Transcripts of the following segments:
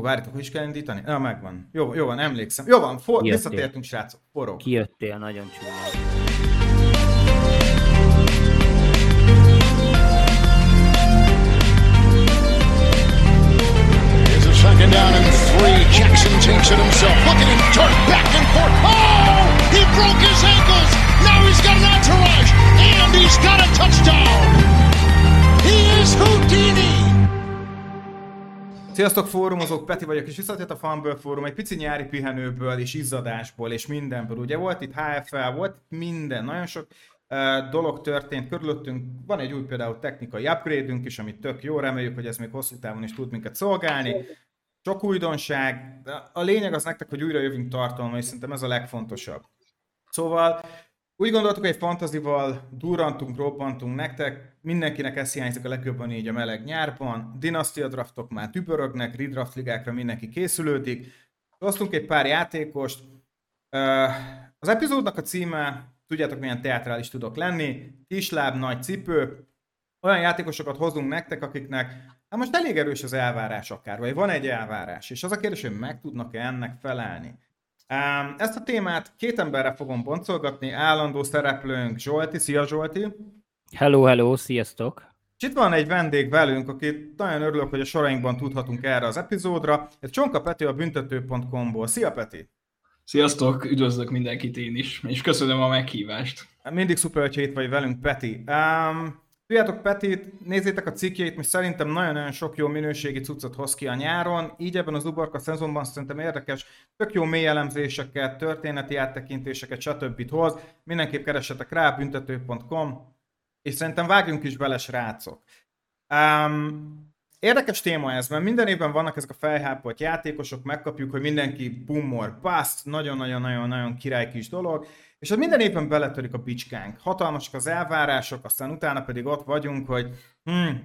Várjátok, hogy is kell indítani? Na, megvan. Jó van, emlékszem. Jó van, visszatértünk, srácok. Forog. Kijöttél, nagyon csúnya. Here's a second down and three. Jackson takes it himself. Look at him turn back and forth. Oh! He broke his ankles. Now he's got an entourage. And he's got a touchdown. He is Houdini. Sziasztok fórumozók, Peti vagyok, és visszatért a Fumbler Fórum egy pici nyári pihenőből, és izzadásból, és mindenből. Ugye volt itt HFL, volt minden, nagyon sok dolog történt körülöttünk. Van egy új például technikai upgrade-ünk is, amit tök jó, reméljük, hogy ez még hosszú távon is tud minket szolgálni. Sok újdonság, a lényeg az nektek, hogy újra jövünk tartalma, és szerintem ez a legfontosabb. Szóval úgy gondoltuk, hogy egy fantazival durrantunk, robbantunk nektek, mindenkinek ezt hiányzik a legjobban így a meleg nyárban, dinasztia draftok már tübörögnek, redraft ligákra mindenki készülődik, hoztunk egy pár játékost. Az epizódnak a címe, tudjátok milyen teátrális tudok lenni, kisláb, nagy cipő, olyan játékosokat hozunk nektek, akiknek hát most elég erős az elvárás akár, vagy van egy elvárás, és az a kérdés, hogy meg tudnak-e ennek felelni. Ezt a témát két emberre fogom boncolgatni, állandó szereplőnk Zsolti. Szia Zsolti! Hello, hello, sziasztok! És itt van egy vendég velünk, akit nagyon örülök, hogy a sorainkban tudhatunk erre az epizódra. Ez Csonka Peti a büntető.com-ból. Szia Peti! Sziasztok! Üdvözlök mindenkit én is, és köszönöm a meghívást! Mindig szuper, hogyha itt vagy velünk, Peti. Tudjátok Petit, nézzétek a cikkjeit, most szerintem nagyon-nagyon sok jó minőségi cuccot hoz ki a nyáron, így ebben az uborka szezonban szerintem érdekes, tök jó mély elemzéseket, történeti áttekintéseket, stb. Hoz, mindenképp keressetek rá, büntető.com, és szerintem vágjunk is bele, srácok. Érdekes téma ez, mert minden évben vannak ezek a felhápolt játékosok, megkapjuk, hogy mindenki boom or bust, nagyon-nagyon-nagyon király kis dolog, és az minden évben beletörik a bicskánk. Hatalmasak az elvárások, aztán utána pedig ott vagyunk, hogy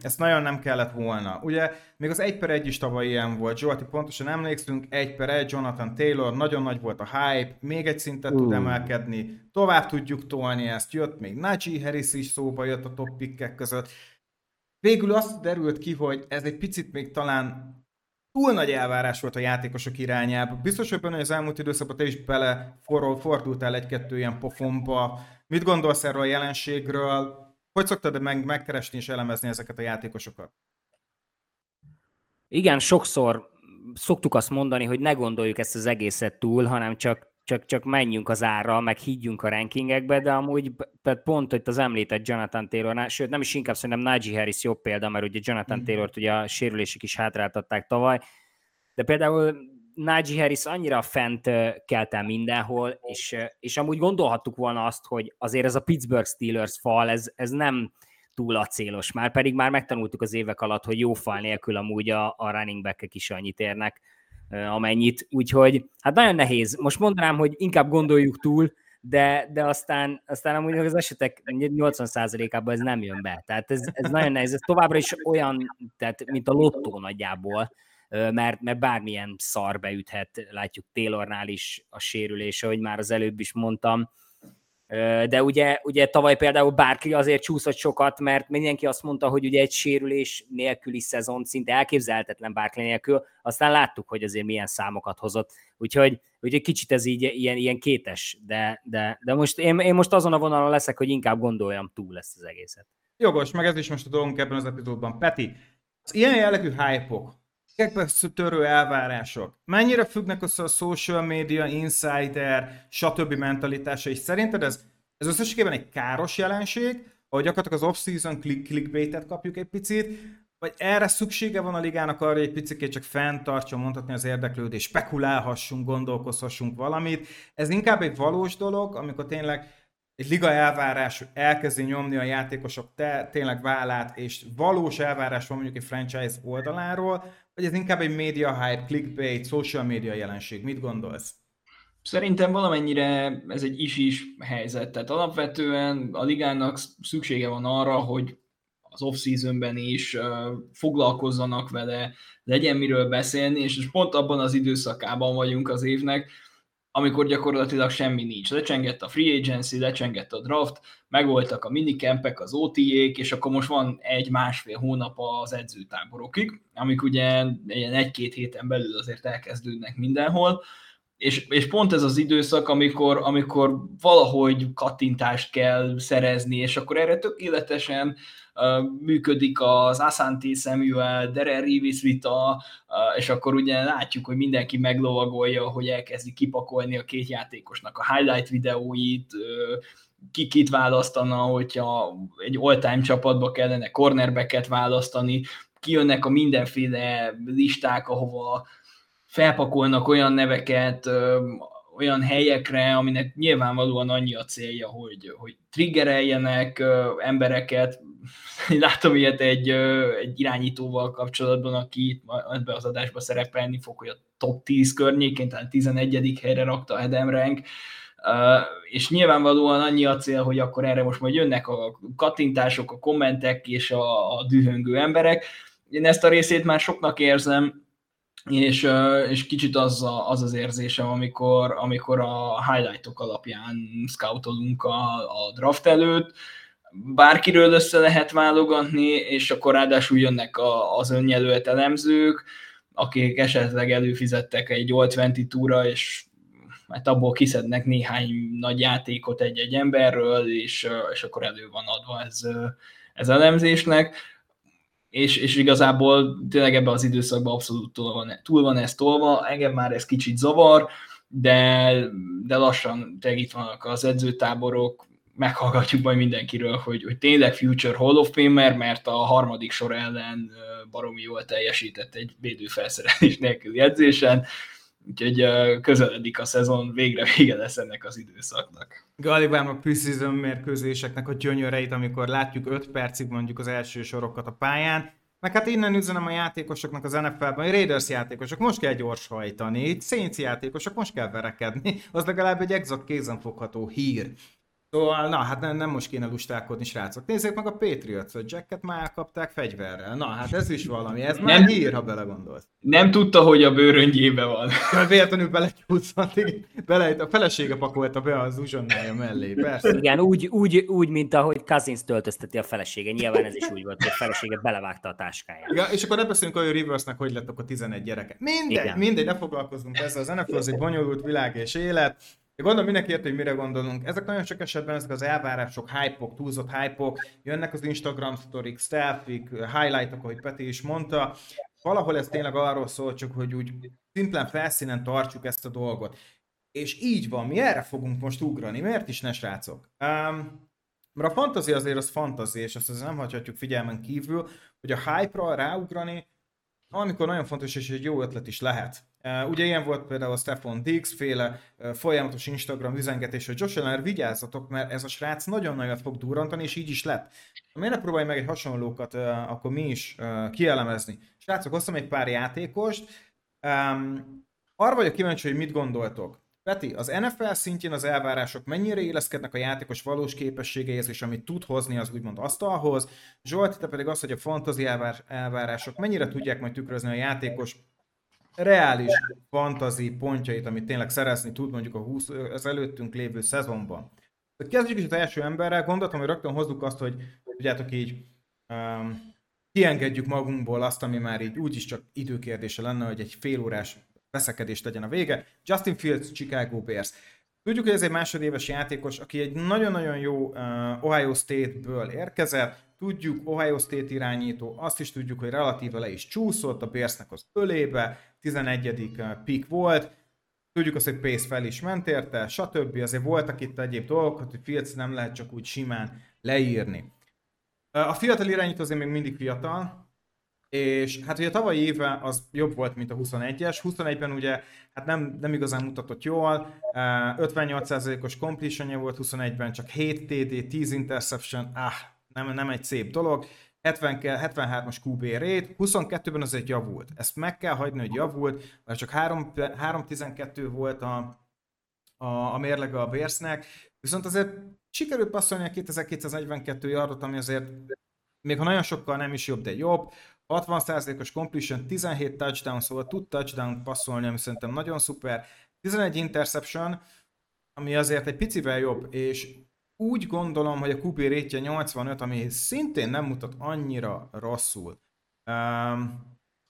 ezt nagyon nem kellett volna. Ugye, még az 1/1 is tavaly ilyen volt, Zsolti, pontosan emlékszünk, 1/1, Jonathan Taylor, nagyon nagy volt a hype, még egy szintet tud emelkedni, tovább tudjuk tolni ezt, jött még Najee Harris is szóba, jött a top pickek között. Végül azt derült ki, hogy ez egy picit még talán túl nagy elvárás volt a játékosok irányába. Biztos, hogy benne, hogy az elmúlt időszakban te is belefordultál egy-kettő ilyen pofonba. Mit gondolsz erről a jelenségről? Hogy szoktad megkeresni és elemezni ezeket a játékosokat? Igen, sokszor szoktuk azt mondani, hogy ne gondoljuk ezt az egészet túl, hanem csak menjünk az árra, meg higgyünk a rankingekbe, de amúgy pont itt az említett Jonathan Taylor, sőt nem is inkább szerintem Najee Harris jobb példa, mert ugye Jonathan Taylort ugye a sérülések is hátráltatták tavaly, de például Najee Harris annyira fent kelt el mindenhol, és amúgy gondolhattuk volna azt, hogy azért ez a Pittsburgh Steelers fal, ez nem túl acélos már, pedig már megtanultuk az évek alatt, hogy jó fal nélkül amúgy a running back-ek is annyit érnek, amennyit, úgyhogy hát nagyon nehéz. Most mondanám, hogy inkább gondoljuk túl, de aztán amúgy az esetek 80%-ában ez nem jön be. Tehát ez nagyon nehéz. Ez továbbra is olyan, tehát mint a lottó nagyjából, mert bármilyen szar beüthet, látjuk Taylornál is a sérülése, ahogy már az előbb is mondtam. De ugye tavaly például Barkley azért csúszott sokat, mert mindenki azt mondta, hogy ugye egy sérülés nélküli szezon szinte elképzelhetetlen Barkley nélkül, aztán láttuk, hogy azért milyen számokat hozott, úgyhogy kicsit ez így ilyen kétes, de most én most azon a vonalon leszek, hogy inkább gondoljam túl ezt az egészet. Jogos, meg ez is most a dolgunk ebben az epizódban. Peti, az ilyen jellegű hype-ok, törő elvárások, mennyire függnek össze a social media, insider, stb. Mentalitása, és szerinted ez összességében egy káros jelenség, ahogy gyakorlatilag az off-season clickbaitet kapjuk egy picit, vagy erre szüksége van a ligának arra, hogy egy picikét csak fenntartson, mondhatni az érdeklődés, spekulálhassunk, gondolkozhassunk valamit. Ez inkább egy valós dolog, amikor tényleg egy liga elvárás elkezdi nyomni a játékosok tényleg vállát, és valós elvárás van mondjuk egy franchise oldaláról, vagy ez inkább egy média hype, clickbait, social media jelenség? Mit gondolsz? Szerintem valamennyire ez egy is-is helyzet. Tehát alapvetően a ligának szüksége van arra, hogy az off-seasonben is foglalkozzanak vele, legyen miről beszélni, és pont abban az időszakában vagyunk az évnek, amikor gyakorlatilag semmi nincs. Lecsengett a free agency, lecsengett a draft, megvoltak a minikeampek, az OTA-k, és akkor most van egy-másfél hónap az edzőtáborokig, amik ugye ilyen egy-két héten belül azért elkezdődnek mindenhol, és pont ez az időszak, amikor valahogy kattintást kell szerezni, és akkor erre tökéletesen működik az Asante Samuel, Darrelle Revis vita, és akkor ugye látjuk, hogy mindenki meglovagolja, hogy elkezdi kipakolni a két játékosnak a highlight videóit, kit választana, hogyha egy all-time csapatba kellene cornerbacket választani, kijönnek a mindenféle listák, ahova felpakolnak olyan neveket, olyan helyekre, aminek nyilvánvalóan annyi a célja, hogy triggereljenek embereket. Látom ilyet egy irányítóval kapcsolatban, aki ebbe az adásba szerepelni fog, hogy a top 10 környékén, tehát 11. helyre rakta a Adam Rank, és nyilvánvalóan annyi a cél, hogy akkor erre most majd jönnek a kattintások, a kommentek és a dühöngő emberek. Én ezt a részét már soknak érzem, és kicsit az az érzésem, amikor a highlightok alapján scoutolunk a draft előtt, bárkiről össze lehet válogatni, és akkor ráadásul jönnek az önjelölt elemzők, akik esetleg előfizettek egy 8-20-ra, és hát abból kiszednek néhány nagy játékot egy-egy emberről, és akkor elő van adva ez elemzésnek. És igazából tényleg ebben az időszakban abszolút túl van ez tolva, engem már ez kicsit zavar, de lassan tényleg itt vannak az edzőtáborok, meghallgatjuk majd mindenkiről, hogy tényleg future Hall of Famer, mert a harmadik sor ellen baromi jól teljesített egy védőfelszerelés nélküli edzésen, úgyhogy közeledik a szezon, végre vége lesz ennek az időszaknak. Galibám a preseason mérkőzéseknek a gyönyöreit, amikor látjuk 5 percig mondjuk az első sorokat a pályán, meg hát innen üzenem a játékosoknak az NFL-ben, Raiders játékosok, most kell gyorshajtani, Saints játékosok, most kell verekedni, az legalább egy exakt kézenfogható hír. Szóval, na, hát nem most kéne lustálkodni, srácok. Nézzék meg a Patriots, a Jacket már kapták fegyverrel. Na, hát ez is valami, ez már nem, hír, ha belegondolsz. Nem tudta, hogy a bőröngyében van. Véletlenül belecsúszott, a felesége pakolta be az uzsonnája mellé, persze. Igen, úgy mint ahogy Cousins töltözteti a felesége. Nyilván ez is úgy volt, hogy a felesége belevágta a táskáját. Igen, és akkor ne beszélünk olyan Riversnek, hogy lettek a 11 gyereke. Mindegy, ne foglalkozunk ezzel. Az NFL az egy bonyolult világ és élet. Én gondolom, mindenki érti, hogy mire gondolunk. Ezek nagyon sok esetben ezek az elvárások, hype-ok, túlzott hype-ok, jönnek az Instagram sztorik, selfie-k, highlight-ok, ahogy Peti is mondta. Valahol ez tényleg arról szól, csak hogy úgy szimplán felszínen tartsuk ezt a dolgot. És így van, mi erre fogunk most ugrani, miért is ne, srácok? Mert a fantasy azért az fantasy, és azt nem hagyhatjuk figyelmen kívül, hogy a hype-ra ráugrani, amikor nagyon fontos, és egy jó ötlet is lehet. Ugye ilyen volt például a Stephon Diggs féle folyamatos Instagram üzengetés, hogy Josh Allen, vigyázzatok, mert ez a srác nagyon nagyot fog durrantani, és így is lett. Miért próbálj meg egy hasonlókat, akkor mi is kielemezni. Srácok, hoztam egy pár játékost. Arra vagyok kíváncsi, hogy mit gondoltok. Peti, az NFL szintjén az elvárások mennyire éleszkednek a játékos valós képességeihez, és amit tud hozni, az úgymond asztalhoz. Zsolt, te pedig az, hogy a fantasy elvárások mennyire tudják majd tükrözni a játékos reális fantasy pontjait, amit tényleg szerezni tud mondjuk az előttünk lévő szezonban. Kezdjük is az első emberrel, gondoltam, hogy rögtön hozzuk azt, hogy tudjátok így kiengedjük magunkból azt, ami már így úgyis csak időkérdése lenne, hogy egy félórás veszekedést legyen a vége. Justin Fields, Chicago Bears. Tudjuk, hogy ez egy másodéves játékos, aki egy nagyon-nagyon jó Ohio State-ből érkezett, tudjuk, Ohio State irányító, azt is tudjuk, hogy relatíve le is csúszott a Bearsnek az ölébe, 11. pick volt, tudjuk azt, hogy Pace fel is ment érte, stb. Azért voltak itt egyéb dolgok, hogy Fields nem lehet csak úgy simán leírni. A fiatal irányító azért még mindig fiatal, és hát ugye a tavalyi éve az jobb volt, mint a 21-es. 21-ben ugye hát nem igazán mutatott jól, 58%-os completion-ja volt, 21-ben csak 7 TD, 10 interception, nem egy szép dolog, 73-as QB rate, 22-ben az egy javult. Ezt meg kell hagyni, hogy javult, mert csak 3-12 volt a mérlege a Bearsnek, viszont azért sikerült passzolni a 2242 yardot, ami azért még ha nagyon sokkal nem is jobb, de jobb. 60%-os completion, 17 touchdown, szóval tud touchdown passzolni, ami szerintem nagyon szuper. 11 interception, ami azért egy picivel jobb, és úgy gondolom, hogy a QB rétje 85, ami szintén nem mutat annyira rosszul.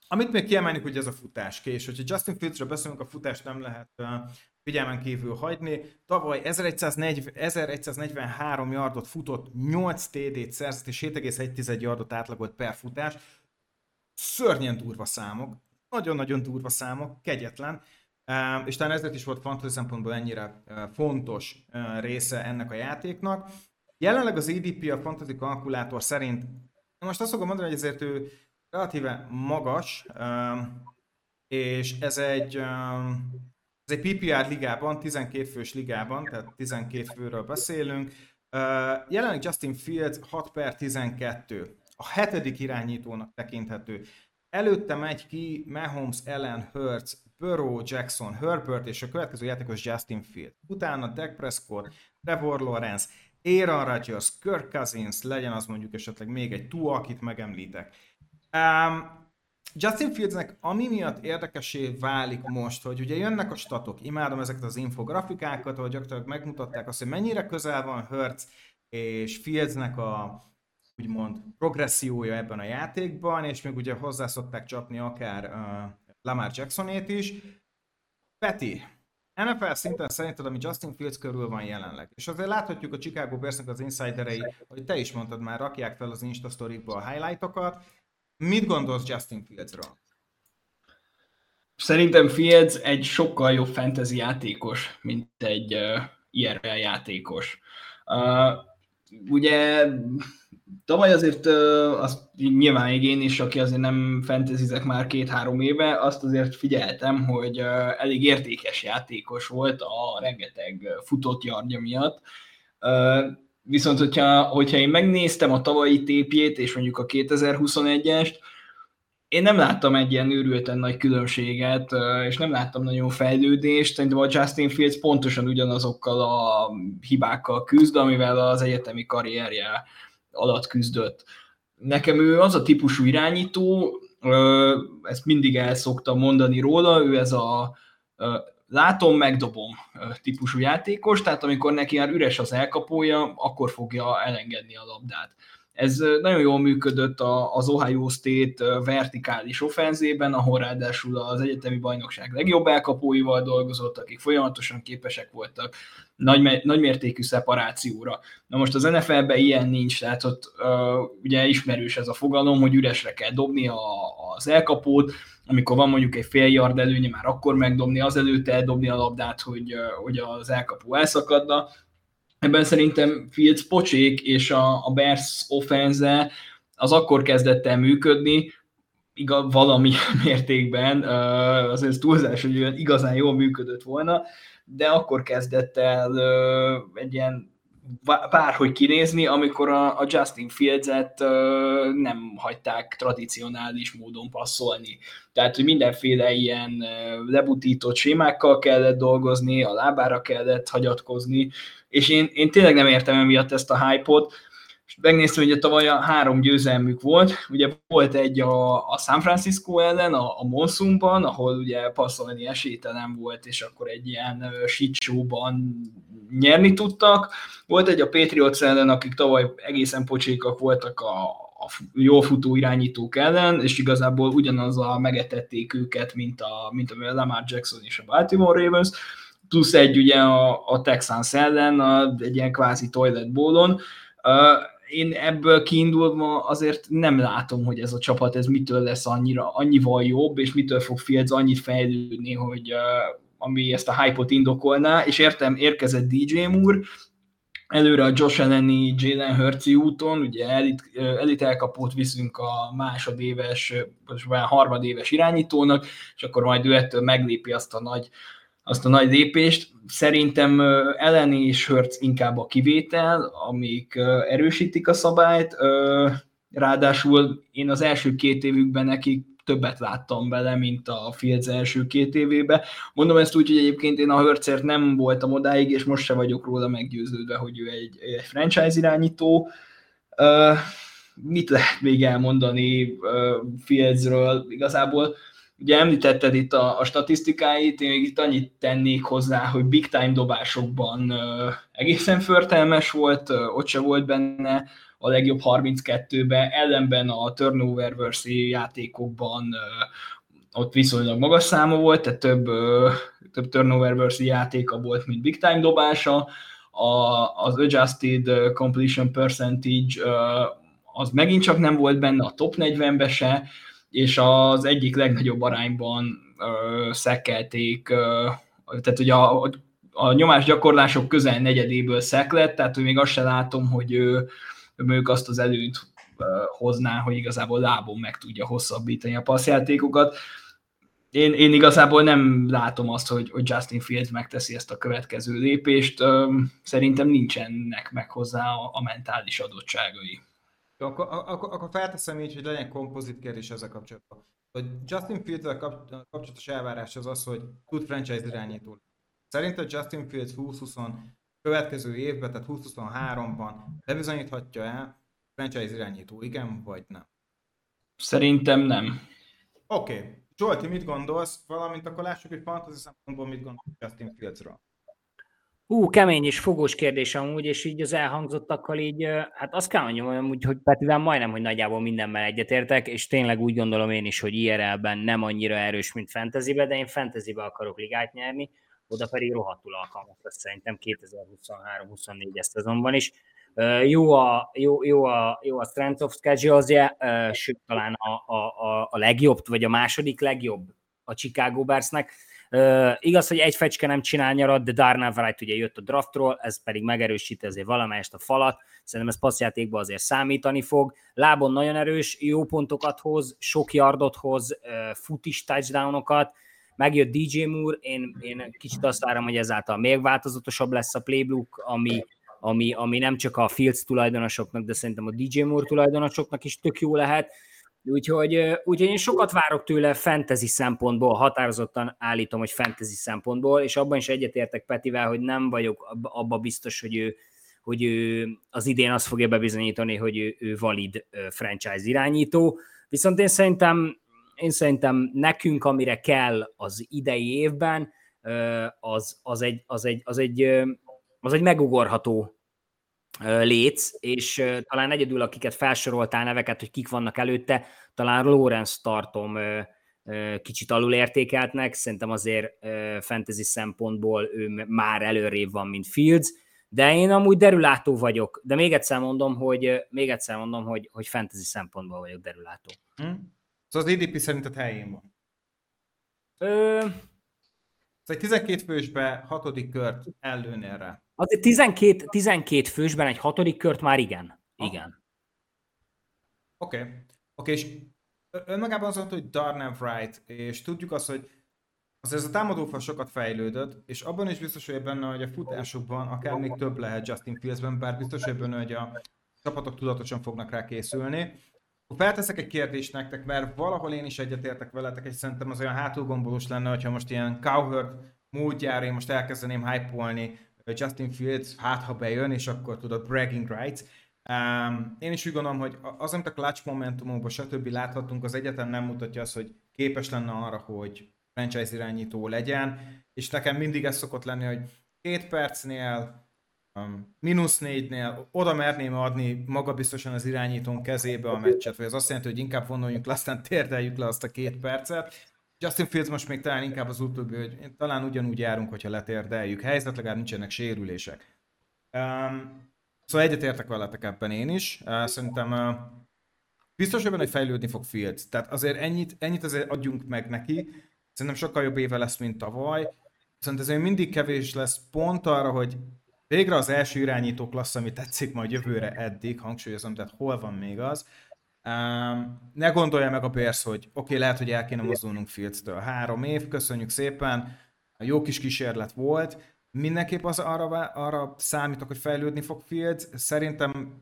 Amit még kiemelnünk, ugye ez a futáskés, hogyha Justin Fieldsről beszélünk, a futást nem lehet figyelmen kívül hagyni. Tavaly 1143 yardot futott, 8 TD-t szerzett és 7,1 yardot átlagolt per futás. Szörnyen durva számok, nagyon-nagyon durva számok, kegyetlen. És talán ezért is volt fantasy szempontból ennyire fontos része ennek a játéknak. Jelenleg az EDP a fantasy kalkulátor szerint, most azt fogom mondani, hogy ezért ő relatíve magas, és ez egy PPR ligában, 12 fős ligában, tehát 12 főről beszélünk. Jelenleg Justin Fields 6/12, a 7. irányítónak tekinthető. Előtte megy ki Mahomes, Allen, Hurts, Burrow, Jackson, Herbert, és a következő játékos Justin Field. Utána Dak Prescott, Trevor Lawrence, Aaron Rodgers, Kirk Cousins, legyen az mondjuk esetleg még egy Tua, akit megemlítek. Justin Fieldsnek ami miatt érdekesé válik most, hogy ugye jönnek a statok, imádom ezeket az infografikákat, ahogy gyakorlatilag megmutatták azt, hogy mennyire közel van Hurts és Fieldsnek a úgymond progressziója ebben a játékban, és még ugye hozzá szokták csapni akár Lamar Jacksonét is. Peti, NFL szinten szerinted, ami Justin Fields körül van jelenleg. És azért láthatjuk a Chicago Bearsnek az insiderei, hogy te is mondtad már, rakják fel az Insta Story-ba a highlightokat. Mit gondolsz Justin Fieldsről? Szerintem Fields egy sokkal jobb fantasy játékos, mint egy IRL játékos. Ugye tavaly azért azt nyilván én is, aki azért nem fantasyzek már 2-3 éve, azt azért figyeltem, hogy elég értékes játékos volt a rengeteg futott yardja miatt. Viszont hogyha én megnéztem a tavalyi tépjét, és mondjuk a 2021-est, én nem láttam egy ilyen őrülten nagy különbséget, és nem láttam nagyon fejlődést. Szerintem a Justin Fields pontosan ugyanazokkal a hibákkal küzd, amivel az egyetemi karrierje alatt küzdött. Nekem ő az a típusú irányító, ezt mindig el szoktam mondani róla, ő ez a látom, megdobom típusú játékos, tehát amikor neki már üres az elkapója, akkor fogja elengedni a labdát. Ez nagyon jól működött az Ohio State vertikális offenzében, ahol ráadásul az egyetemi bajnokság legjobb elkapóival dolgozott, akik folyamatosan képesek voltak nagymértékű szeparációra. Na most az NFL-ben ilyen nincs, tehát ott ugye ismerős ez a fogalom, hogy üresre kell dobni az elkapót, amikor van mondjuk egy fél yard előnye, már akkor megdobni, azelőtt eldobni a labdát, hogy az elkapó elszakadna. Ebben szerintem Fields pocsék, és a Bears offense az akkor kezdett el működni, igaz, valami mértékben, azért ez túlzás, hogy olyan igazán jól működött volna, de akkor kezdett el egy ilyen bárhogy kinézni, amikor a Justin Fields-et nem hagyták tradicionális módon passzolni. Tehát, hogy mindenféle ilyen lebutított sémákkal kellett dolgozni, a lábára kellett hagyatkozni, és én tényleg nem értem emiatt ezt a hype-ot. És megnéztem, hogy tavaly a 3 győzelmük volt, ugye volt egy a San Francisco ellen, a Monsoonban, ahol ugye passzolni esélytelen volt, és akkor egy ilyen shit show-ban nyerni tudtak. Volt egy a Patriots ellen, akik tavaly egészen pocsékak voltak a jól futó irányítók ellen, és igazából ugyanazzal megetették őket, mint a Lamar Jackson és a Baltimore Ravens, plusz egy ugye a Texans ellen, egy ilyen kvázi toilet bowl-on. Én ebből kiindulva azért nem látom, hogy ez a csapat ez mitől lesz annyival jobb, és mitől fog Fields annyit fejlődni, hogy ami ezt a hype-ot indokolná, és értem, érkezett DJ Moore, előre a Josh Alleni, Jalen Hurts-i úton, ugye elit elkapót viszünk a másodéves, vagy harmadéves irányítónak, és akkor majd ő ettől meglépi azt a nagy lépést. Szerintem Elleni és Hurts inkább a kivétel, amik erősítik a szabályt. Ráadásul én az első 2 évükben nekik többet láttam bele, mint a Fields első 2 évében. Mondom ezt úgy, hogy egyébként én a Hurtsért nem voltam odáig, és most se vagyok róla meggyőződve, hogy ő egy franchise irányító. Mit lehet még elmondani Fieldsről igazából? Ugye említetted itt a statisztikáit, én még itt annyit tennék hozzá, hogy big time dobásokban egészen förtelmes volt, ott se volt benne a legjobb 32-ben, ellenben a turnover versus játékokban ott viszonylag magas száma volt, tehát több turnover versus játéka volt, mint big time dobása. Az adjusted completion percentage az megint csak nem volt benne, a top 40-be se, és az egyik legnagyobb arányban szekkelték, tehát ugye a nyomásgyakorlások közel negyedéből szek lett, tehát hogy még azt se látom, hogy ők azt az előnyt hozná, hogy igazából lábon meg tudja hosszabbítani a passzjátékokat. Én igazából nem látom azt, hogy Justin Fields megteszi ezt a következő lépést. Szerintem nincsenek meg hozzá a mentális adottságai. Akkor felteszem így, hogy legyen kompozit kérdés ezzel kapcsolatban. Hogy Justin Fields-vel kapcsolatos elvárás az az, hogy tud franchise irányító. Szerinted Justin Fields 20-20 következő évben, tehát 20-23-ban bebizonyíthatja el franchise irányító, igen vagy nem? Szerintem nem. Oké. Zsolti, mit gondolsz? Valamint akkor lássuk, hogy fantasy szempontból mit gondolsz Justin Fieldsről. Kemény és fogós kérdés amúgy, és így az elhangzottakkal így, hát azt kell mondjam amúgy, hogy Petivel majdnem, hogy nagyjából mindenben egyetértek, és tényleg úgy gondolom én is, hogy IRL-ben nem annyira erős, mint fantasybe, de én fantasybe akarok ligát nyerni, oda pedig rohadtul alkalmas lesz szerintem 2023-24-es szezonban is. Jó a strength of schedule azért, sőt talán a legjobb, vagy a második legjobb a Chicago Bearsnek. Igaz, hogy egy fecske nem csinál nyarat, de Darnell Wright ugye jött a draftról, ez pedig megerősíti azért valamelyest a falat, szerintem ez passzjátékban azért számítani fog. Lábon nagyon erős, jó pontokat hoz, sok yardot hoz, fut is touchdownokat, megjött DJ Moore, én kicsit azt várom, hogy ezáltal még változatosabb lesz a playbook, ami nem csak a Fields tulajdonosoknak, de szerintem a DJ Moore tulajdonosoknak is tök jó lehet. Úgyhogy én sokat várok tőle fantasy szempontból, határozottan állítom, hogy fantasy szempontból, és abban is egyetértek Petivel, hogy nem vagyok abban biztos, hogy ő az idén azt fogja bebizonyítani, hogy ő valid franchise irányító. Viszont én szerintem nekünk, amire kell az idei évben, az egy megugorható léc, és talán egyedül, akiket felsoroltál neveket, hogy kik vannak előtte, talán Lawrence tartom kicsit alulértékeltnek, szerintem azért fantasy szempontból ő már előrébb van, mint Fields, de én amúgy derülátó vagyok, de még egyszer mondom, hogy fantasy szempontból vagyok derülátó. Szóval az EDP szerinted helyén van? Szóval 12 fősbe 6. kört ellőnél rá. Azért 12 fősben egy 6. kört már igen. Oké, és önmagában az volt, hogy Darnell Wright, és tudjuk azt, hogy azért ez a támadófal sokat fejlődött, és abban is biztos vagyok benne, hogy a futásokban akár még több lehet Justin Fieldsben, bár biztos vagyok benne, hogy a csapatok tudatosan fognak rá készülni. Felteszek egy kérdést nektek, mert valahol én is egyetértek veletek, és szerintem az olyan hátulgombolós lenne, hogyha most ilyen Cowherd módjára én most elkezdeném hype-olni Justin Fields, hát ha bejön, és akkor tudod, bragging rights. Én is úgy gondolom, hogy az, amit a clutch momentumokban stb. Láthatunk, az egyetem nem mutatja azt, hogy képes lenne arra, hogy franchise irányító legyen, és nekem mindig ez szokott lenni, hogy 2 percnél, -4-nél oda merném adni magabiztosan az irányítón kezébe a meccset, vagy az azt jelenti, hogy inkább vonuljunk le, aztán térdeljük le azt a 2 percet. Justin Fields most még talán inkább az utóbbi, hogy talán ugyanúgy járunk, hogyha letérdeljük helyzet, legalább nincsenek sérülések. Szóval egyetértek veletek ebben én is. Szerintem biztos ebben, hogy fejlődni fog Fields. Tehát azért ennyit azért adjunk meg neki. Szerintem sokkal jobb éve lesz, mint tavaly. Viszont azért mindig kevés lesz pont arra, hogy végre az első irányító klassz, ami tetszik majd jövőre eddig, hangsúlyozom, tehát hol van még az. Ne gondolja meg a Bears, hogy oké, lehet, hogy el kéne mozdulnunk Fields-től. 3 év, köszönjük szépen, jó kis kísérlet volt. Mindenképp az arra számítok, hogy fejlődni fog Fields. Szerintem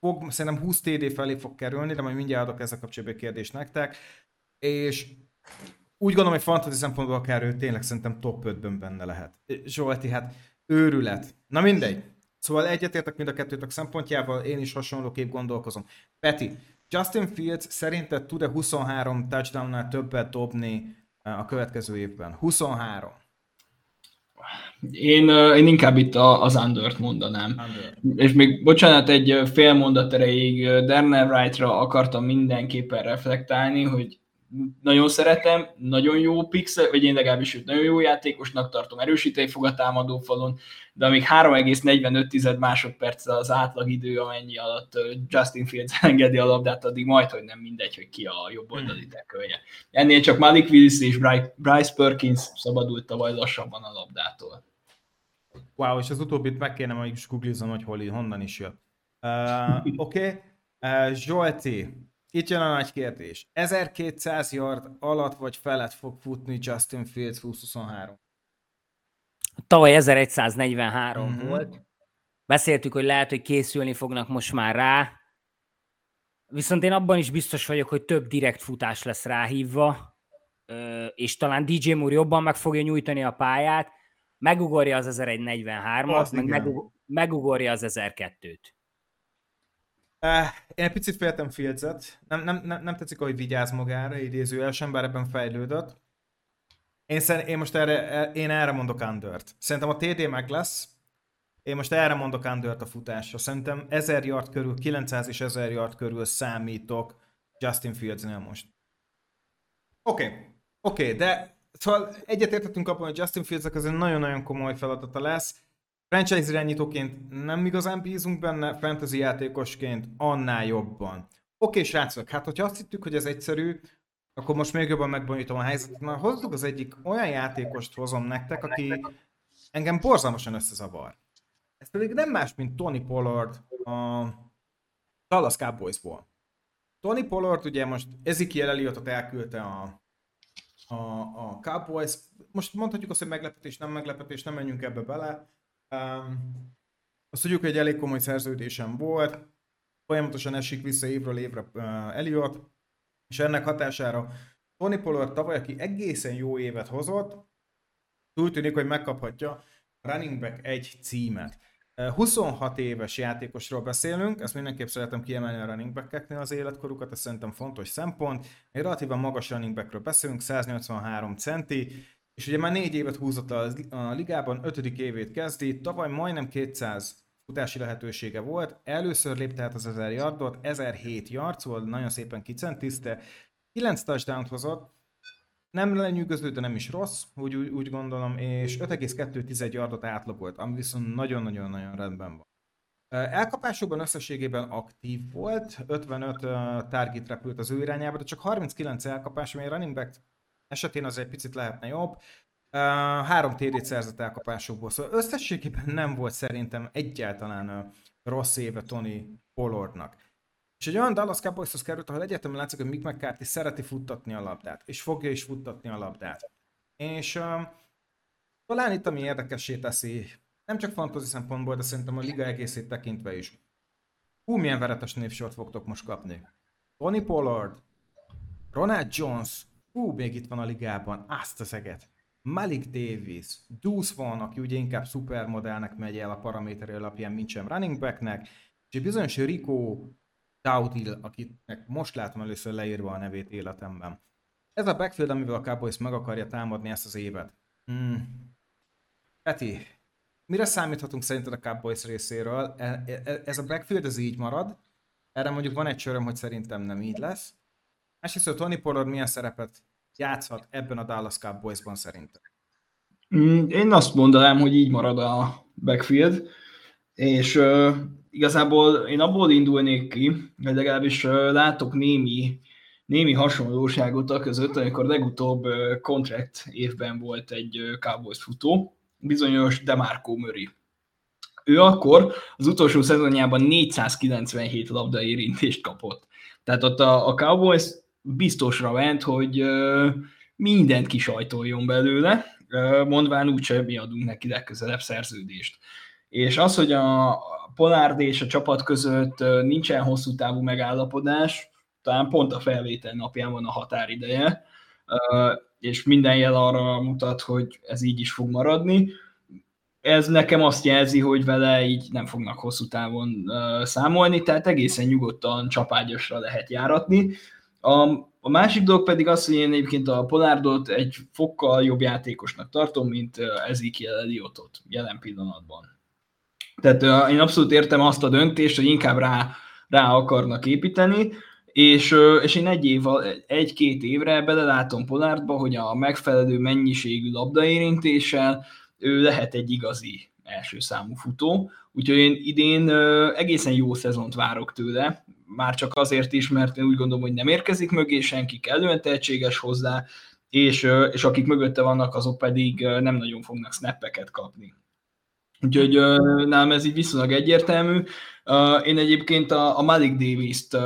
20 TD felé fog kerülni, de majd mindjárt adok ezzel kapcsolatban kérdést nektek. És úgy gondolom, hogy fantasy szempontból akár ő tényleg szerintem top 5-ben benne lehet. Zsolti, hát őrület. Na mindegy. Szóval egyetértek mind a kettőtök szempontjával, én is hasonlóképp gondolkozom. Peti, Justin Fields szerinted tud-e 23 touchdown-nál többet dobni a következő évben? 23. Én inkább itt az undert mondanám. És még, bocsánat, egy fél mondat erejéig Darnell Wright-ra akartam mindenképpen reflektálni, hogy nagyon szeretem, nagyon jó pixel, vagy én legalábbis őt nagyon jó játékosnak tartom, erősíteni fog a támadó falon, de amíg 3,45 másodperc az átlag idő, amennyi alatt Justin Fields engedi a labdát, addig majdhogy nem mindegy, hogy ki a jobb oldali tekölje. Ennél csak Malik Willis és Bryce Perkins szabadult tavaly lassabban a labdától. Wow, és az utóbbit meg kéne majd is googlizom, hogy honnan is jött. Oké. Zsolti. Itt jön a nagy kérdés. 1200 yard alatt vagy felett fog futni Justin Fields 2023? Tavaly 1143 volt. Beszéltük, hogy lehet, hogy készülni fognak most már rá. Viszont én abban is biztos vagyok, hogy több direkt futás lesz ráhívva, és talán DJ Moore jobban meg fogja nyújtani a pályát, megugorja az 1143-at, megugorja az 1002-t. Én egy picit féltem Fields-et. Nem tetszik, hogy vigyáz magára, idézőjelesen, bár ebben fejlődött. Én erre mondok undert. Szerintem a TD meg lesz. Én most erre mondok undert a futásra. Szerintem 1000 yard körül, 900 és 1000 yard körül számítok Justin Fields-nél most. Oké, de szóval egyetértettünk abban, hogy Justin Fields-nek azért nagyon-nagyon komoly feladata lesz. Franchise irányítóként nem igazán bízunk benne, fantasy játékosként annál jobban. Oké, srácok, hát hogyha azt hittük, hogy ez egyszerű, akkor most még jobban megbonyolítom a helyzetet, mert hozzuk az egyik olyan játékost hozom nektek, aki engem borzalmasan összezavar. Ez pedig nem más, mint Tony Pollard a Dallas Cowboysból. Tony Pollard ugye most Ezekiel Elliotot elküldte a Cowboys. Most mondhatjuk azt, hogy meglepetés, nem menjünk ebbe bele. Azt tudjuk, hogy egy elég komoly szerződésem volt, folyamatosan esik vissza évről évre Elliott, és ennek hatására Tony Pollard tavaly, aki egészen jó évet hozott, úgy tűnik, hogy megkaphatja running back 1 címet. 26 éves játékosról beszélünk, ezt mindenképp szeretem kiemelni a running back-eknél az életkorukat, ez szerintem fontos szempont. Egy relatívan magas running back-ről beszélünk, 183 centi, és ugye már 4 évet húzott a ligában, 5. évét kezdi, tavaly majdnem 200 futási lehetősége volt, először lépte át az 1000 yardot, 1007 yard, szóval nagyon szépen kicentiszte, 9 touchdown-t hozott, nem lenyűgöző, de nem is rossz, úgy gondolom, és 5,2 yardot átlagolt, ami viszont nagyon-nagyon-nagyon rendben van. Elkapásokban összességében aktív volt, 55 target repült az ő irányába, de csak 39 elkapás, ami running back esetén az egy picit lehetne jobb. 3 TD-t szerzett elkapásokból, szóval összességében nem volt szerintem egyáltalán rossz éve Tony Pollardnak. És egy olyan Dallas Cowboyshoz került, ahol egyértelműen látszik, hogy Mick McCarthy szereti futtatni a labdát, és fogja is futtatni a labdát. És talán itt, ami érdekessé teszi, nem csak fantasy szempontból, de szerintem a liga egészét tekintve is. Milyen veretes névsort fogtok most kapni. Tony Pollard, Ronald Jones, még itt van a ligában, azt az eget. Malik Davis, Deuce Vaughn, aki ugye inkább szupermodellnek megy el a paraméteri alapján, mint sem running backnek, és bizonyos Rico Dowdle, akinek most látom először leírva a nevét életemben. Ez a backfield, amivel a Cowboys meg akarja támadni ezt az évet. Peti, mire számíthatunk szerinted a Cowboys részéről? Ez a backfield, ez így marad? Erre mondjuk van egy söröm, hogy szerintem nem így lesz. Másrészt, hogy Tony Pollard milyen szerepet játszhat ebben a Dallas Cowboysban szerintem? Én azt mondanám, hogy így marad a backfield, és igazából én abból indulnék ki, hogy legalábbis látok némi hasonlóságot a között, amikor legutóbb contract évben volt egy Cowboys futó, bizonyos DeMarco Murray. Ő akkor az utolsó szezonjában 497 labda érintést kapott. Tehát ott a Cowboys biztosra ment, hogy mindent kisajtoljon belőle, mondván úgyse mi adunk neki legközelebb szerződést. És az, hogy a Pollard és a csapat között nincsen hosszú távú megállapodás, talán pont a felvétel napján van a határideje, és minden jel arra mutat, hogy ez így is fog maradni. ez nekem azt jelzi, hogy vele így nem fognak hosszú távon számolni, tehát egészen nyugodtan csapágyasra lehet járatni. A másik dolog pedig az, hogy én egyébként a Pollardot egy fokkal jobb játékosnak tartom, mint Ezekiel Elliotot jelen pillanatban. Tehát én abszolút értem azt a döntést, hogy inkább rá akarnak építeni, és én egy-két évre belelátom Pollardba, hogy a megfelelő mennyiségű labdaérintéssel ő lehet egy igazi első számú futó, úgyhogy én idén egészen jó szezont várok tőle, már csak azért is, mert én úgy gondolom, hogy nem érkezik mögé senki, kellően tehetséges hozzá, és akik mögötte vannak, azok pedig nem nagyon fognak snappeket kapni. Úgyhogy nálam ez így viszonylag egyértelmű. Én egyébként a Malik Davist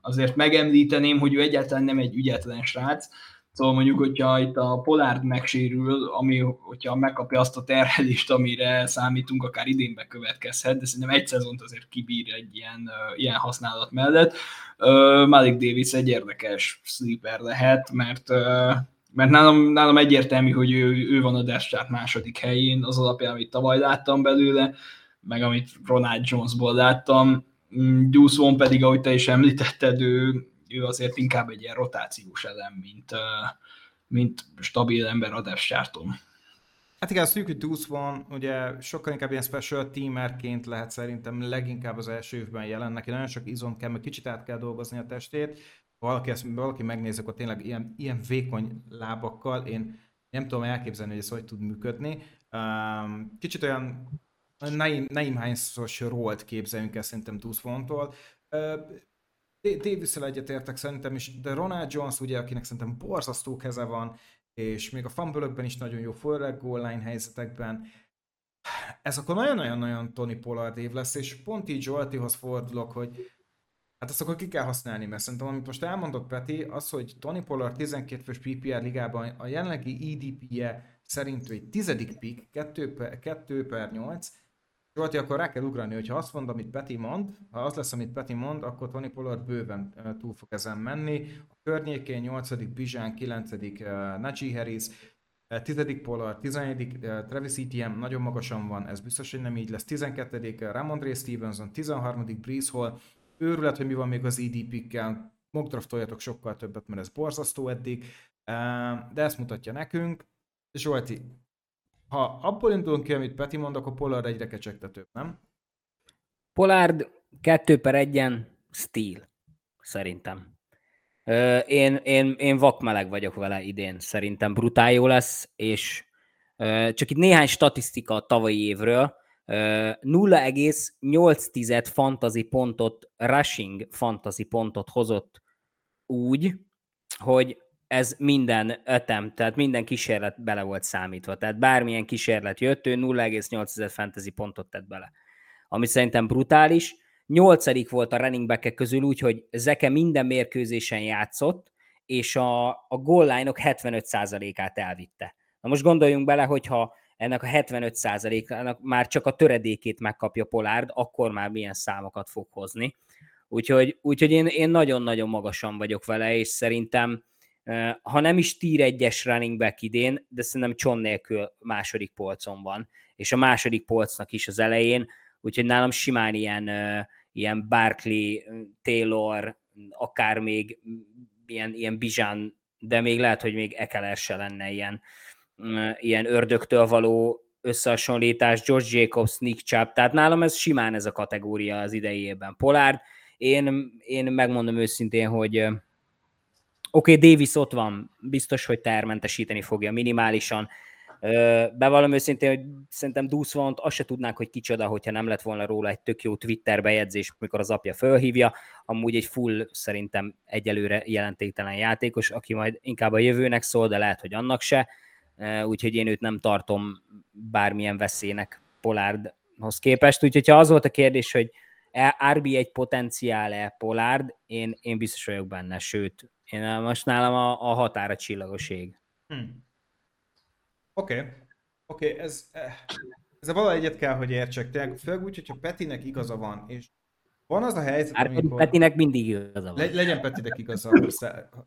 azért megemlíteném, hogy ő egyáltalán nem egy ügyetlen srác, szóval mondjuk, hogyha itt a Pollard megsérül, ami, hogyha megkapja azt a terhelést, amire számítunk, akár idén bekövetkezhet, de szerintem egy szezont azért kibír egy ilyen használat mellett. Malik Davis egy érdekes sleeper lehet, mert nálam egyértelmű, hogy ő van a deskchart második helyén, az alapján, amit tavaly láttam belőle, meg amit Ronald Jonesból láttam. Deuce Vaughn pedig, ahogy te is említetted, ő azért inkább egy ilyen rotációs elem, mint stabil ember a deskcharton. Hát igen, azt tudjuk, hogy Deuce Vaughn, ugye sokkal inkább ilyen special teamerként lehet szerintem leginkább az első évben jelen. Neki nagyon sok izom kell, meg kicsit át kell dolgozni a testét. Valaki megnéz, akkor tényleg ilyen vékony lábakkal, én nem tudom elképzelni, hogy ez hogy tud működni. Kicsit olyan Naim Heinz-os rólt képzeljünk el szerintem Deuce Vaughntól. Davis-szel egyetértek szerintem is, de Ronald Jones, ugye, akinek szerintem borzasztó keze van, és még a fumble-ökben is nagyon jó, főleg goal line helyzetekben. Ez akkor nagyon-nagyon-nagyon Tony Pollard év lesz, és pont így Zsoltihoz fordulok, hogy hát azt akkor ki kell használni, mert szerintem, amit most elmondott Peti, az, hogy Tony Pollard 12 fős PPR ligában a jelenlegi EDP-je szerint egy 10. pick, 2/8, Zsolti, akkor rá kell ugrani, hogyha azt mond, amit Peti mond, ha az lesz, amit Peti mond, akkor Tony Pollard bőven túl fog ezen menni. A környékén 8. Bizsán, 9. Najee Harris, 10. Pollard, 11. Travis Etienne nagyon magasan van, ez biztos, hogy nem így lesz, 12. Ramondre Stevenson, 13. Breece Hall, őrület, hogy mi van még az EDP-kkel, mockdraftoljatok sokkal többet, mert ez borzasztó eddig, de ezt mutatja nekünk. Zsolti, ha abból indulunk ki, amit Peti mond, akkor Pollard egyre kecsegtetőbb, nem? Pollard 2/1-en stíl, szerintem. Én vakmeleg vagyok vele idén, szerintem brutál jó lesz, és csak itt néhány statisztika a tavalyi évről, 0,8 fantasy pontot, rushing fantasy pontot hozott úgy, hogy ez minden ötem, tehát minden kísérlet bele volt számítva. Tehát bármilyen kísérlet jött, ő 0,8 fantasy pontot tett bele. Ami szerintem brutális. 8. volt a running back-ek közül úgy, hogy Zeke minden mérkőzésen játszott, és a goal line-ok 75%-át elvitte. Na most gondoljunk bele, hogyha ennek a 75%-ának már csak a töredékét megkapja Pollard, akkor már milyen számokat fog hozni. Úgyhogy én nagyon-nagyon magasan vagyok vele, és szerintem, ha nem is tier 1-es running back idén, de szerintem John nélkül második polcon van, és a második polcnak is az elején, úgyhogy nálam simán ilyen Barkley, Taylor, akár még ilyen Bijan, de még lehet, hogy még Ekeler se lenne ilyen ördögtől való összehasonlítás, Josh Jacobs, Nick Chubb, tehát nálam ez simán ez a kategória az idejében. Pollard, én megmondom őszintén, hogy oké, Davis ott van, biztos, hogy tehermentesíteni fogja minimálisan. Bevallom őszintén, hogy szerintem Deuce Vaughnt azt se tudnánk, hogy kicsoda, hogyha nem lett volna róla egy tök jó Twitter bejegyzés, mikor az apja fölhívja, amúgy egy full szerintem egyelőre jelentéktelen játékos, aki majd inkább a jövőnek szól, de lehet, hogy annak se. Úgyhogy én őt nem tartom bármilyen veszélynek Pollardhoz képest. Úgyhogy ha az volt a kérdés, hogy RB1 potenciál-e Pollard, én biztos vagyok benne, sőt, én most nálam a határa csillagos ég. Oké, ezzel valahogy egyet kell, hogy értsek. Főleg úgy, hogyha Petinek igaza van, és Van az a helyzet, amikor... Petinek mindig igaza van. Legyen Petinek igaza.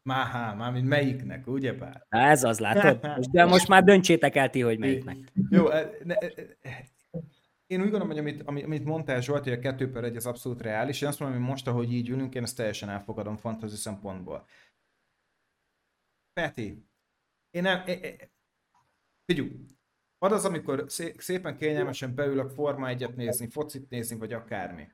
Mármint melyiknek, ugyebár? Na ez az, látod. De most már döntsétek el ti, hogy melyiknek. Jó, én úgy gondolom, hogy amit mondtál Zsolt, hogy a 2/1 az abszolút reális, én azt mondom, hogy most, ahogy így ülünk, én ezt teljesen elfogadom fantasy szempontból. Peti, én nem... Figyelj, ad az, amikor szépen kényelmesen beülök Forma 1-et nézni, focit nézni, vagy akármi.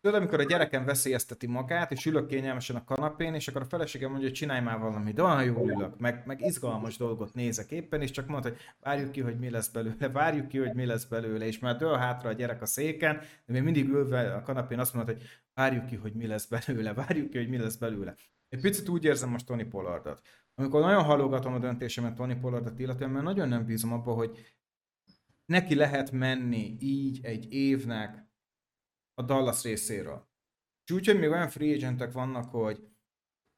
Tudod, amikor a gyerekem veszélyezteti magát, és ülök kényelmesen a kanapén, és akkor a feleségem mondja, hogy csinálj már valamit, de olyan jól ülök, meg izgalmas dolgot nézek éppen, és csak mondta, hogy várjuk ki, hogy mi lesz belőle, és már dől hátra a gyerek a széken, de még mindig ülve a kanapén azt mondta, hogy várjuk ki, hogy mi lesz belőle. Egy picit úgy érzem most Tony Pollardot. Amikor nagyon halogatom a döntésemet Tony Pollardot illetően, mert nagyon nem bízom abba, hogy neki lehet menni így egy évnek a Dallas részéről. És úgyhogy még olyan free agentek vannak, hogy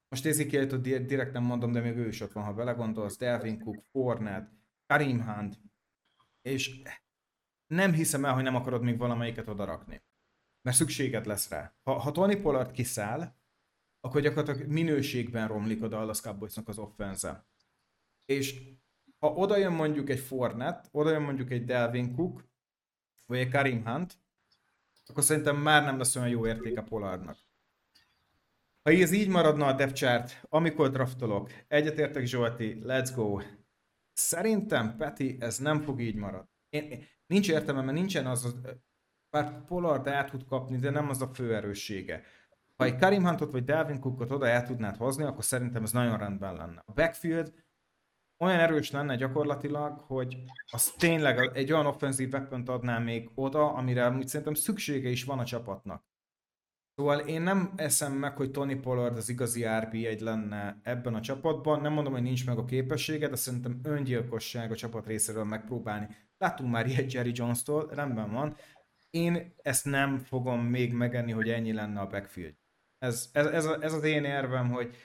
most Ezekiel Elliott direkt nem mondom, de még ő is ott van, ha belegondolsz, Dalvin Cook, Fournette, Kareem Hunt, és nem hiszem el, hogy nem akarod még valamelyiket odarakni. Mert szükséged lesz rá. Ha Tony Pollard kiszáll, akkor gyakorlatilag minőségben romlik a Dallas Cowboysnak az offense. És ha oda jön mondjuk egy Fournette, oda jön mondjuk egy Dalvin Cook, vagy egy Kareem Hunt, akkor szerintem már nem lesz olyan jó érték a Pollardnak. Ha ez így maradna a depth chart, amikor draftolok, egyetértek Zsolti, let's go. Szerintem, Peti, ez nem fog így maradni. Nincs értelme, mert nincsen az, bár Pollard el tud kapni, de nem az a fő erőssége. Ha egy Kareem Huntot vagy Dalvin Cookot oda el tudnád hozni, akkor szerintem ez nagyon rendben lenne. A backfield olyan erős lenne gyakorlatilag, hogy az tényleg egy olyan offenzív weapont adná még oda, amire amúgy szerintem szüksége is van a csapatnak. Szóval én nem eszem meg, hogy Tony Pollard az igazi RB1 lenne ebben a csapatban. Nem mondom, hogy nincs meg a képessége, de szerintem öngyilkosság a csapat részéről megpróbálni. Láttunk már ilyet Jerry Jones-tól, rendben van. Én ezt nem fogom még megenni, hogy ennyi lenne a backfield. Ez az én érvem, hogy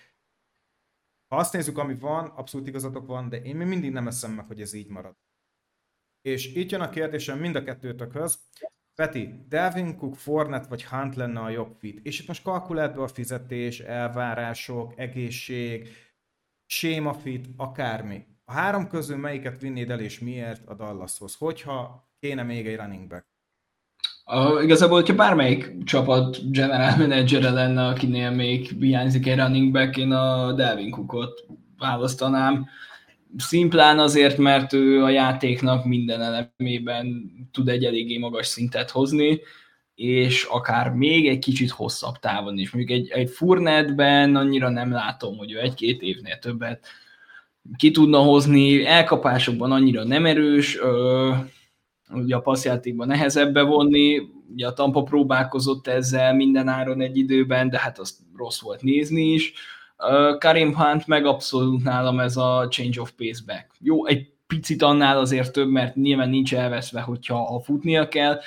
ha azt nézzük, ami van, abszolút igazatok van, de én még mindig nem eszem meg, hogy ez így marad. És itt jön a kérdésem mind a kettőtökhöz. Peti, Dalvin Cook, Fournette vagy Hunt lenne a jobb fit? És itt most kalkuláltba a fizetés, elvárások, egészség, sémafit, akármi. A három közül melyiket vinnéd el és miért a Dallashoz? Hogyha kéne még egy running back? Igazából, hogyha bármelyik csapat general manager-e lenne, akinél még hiányzik egy running back, én a Dalvin Cookot választanám. Szimplán azért, mert ő a játéknak minden elemében tud egy eléggé magas szintet hozni, és akár még egy kicsit hosszabb távon is. Mondjuk egy Fournette-ben annyira nem látom, hogy ő egy-két évnél többet ki tudna hozni, elkapásokban annyira nem erős, ugye a passzjátékban nehezebb bevonni, ugye a Tampa próbálkozott ezzel minden áron egy időben, de hát azt rossz volt nézni is. Kareem Hunt meg abszolút nálam ez a change of pace back. Jó, egy picit annál azért több, mert nyilván nincs elveszve, hogyha futnia kell,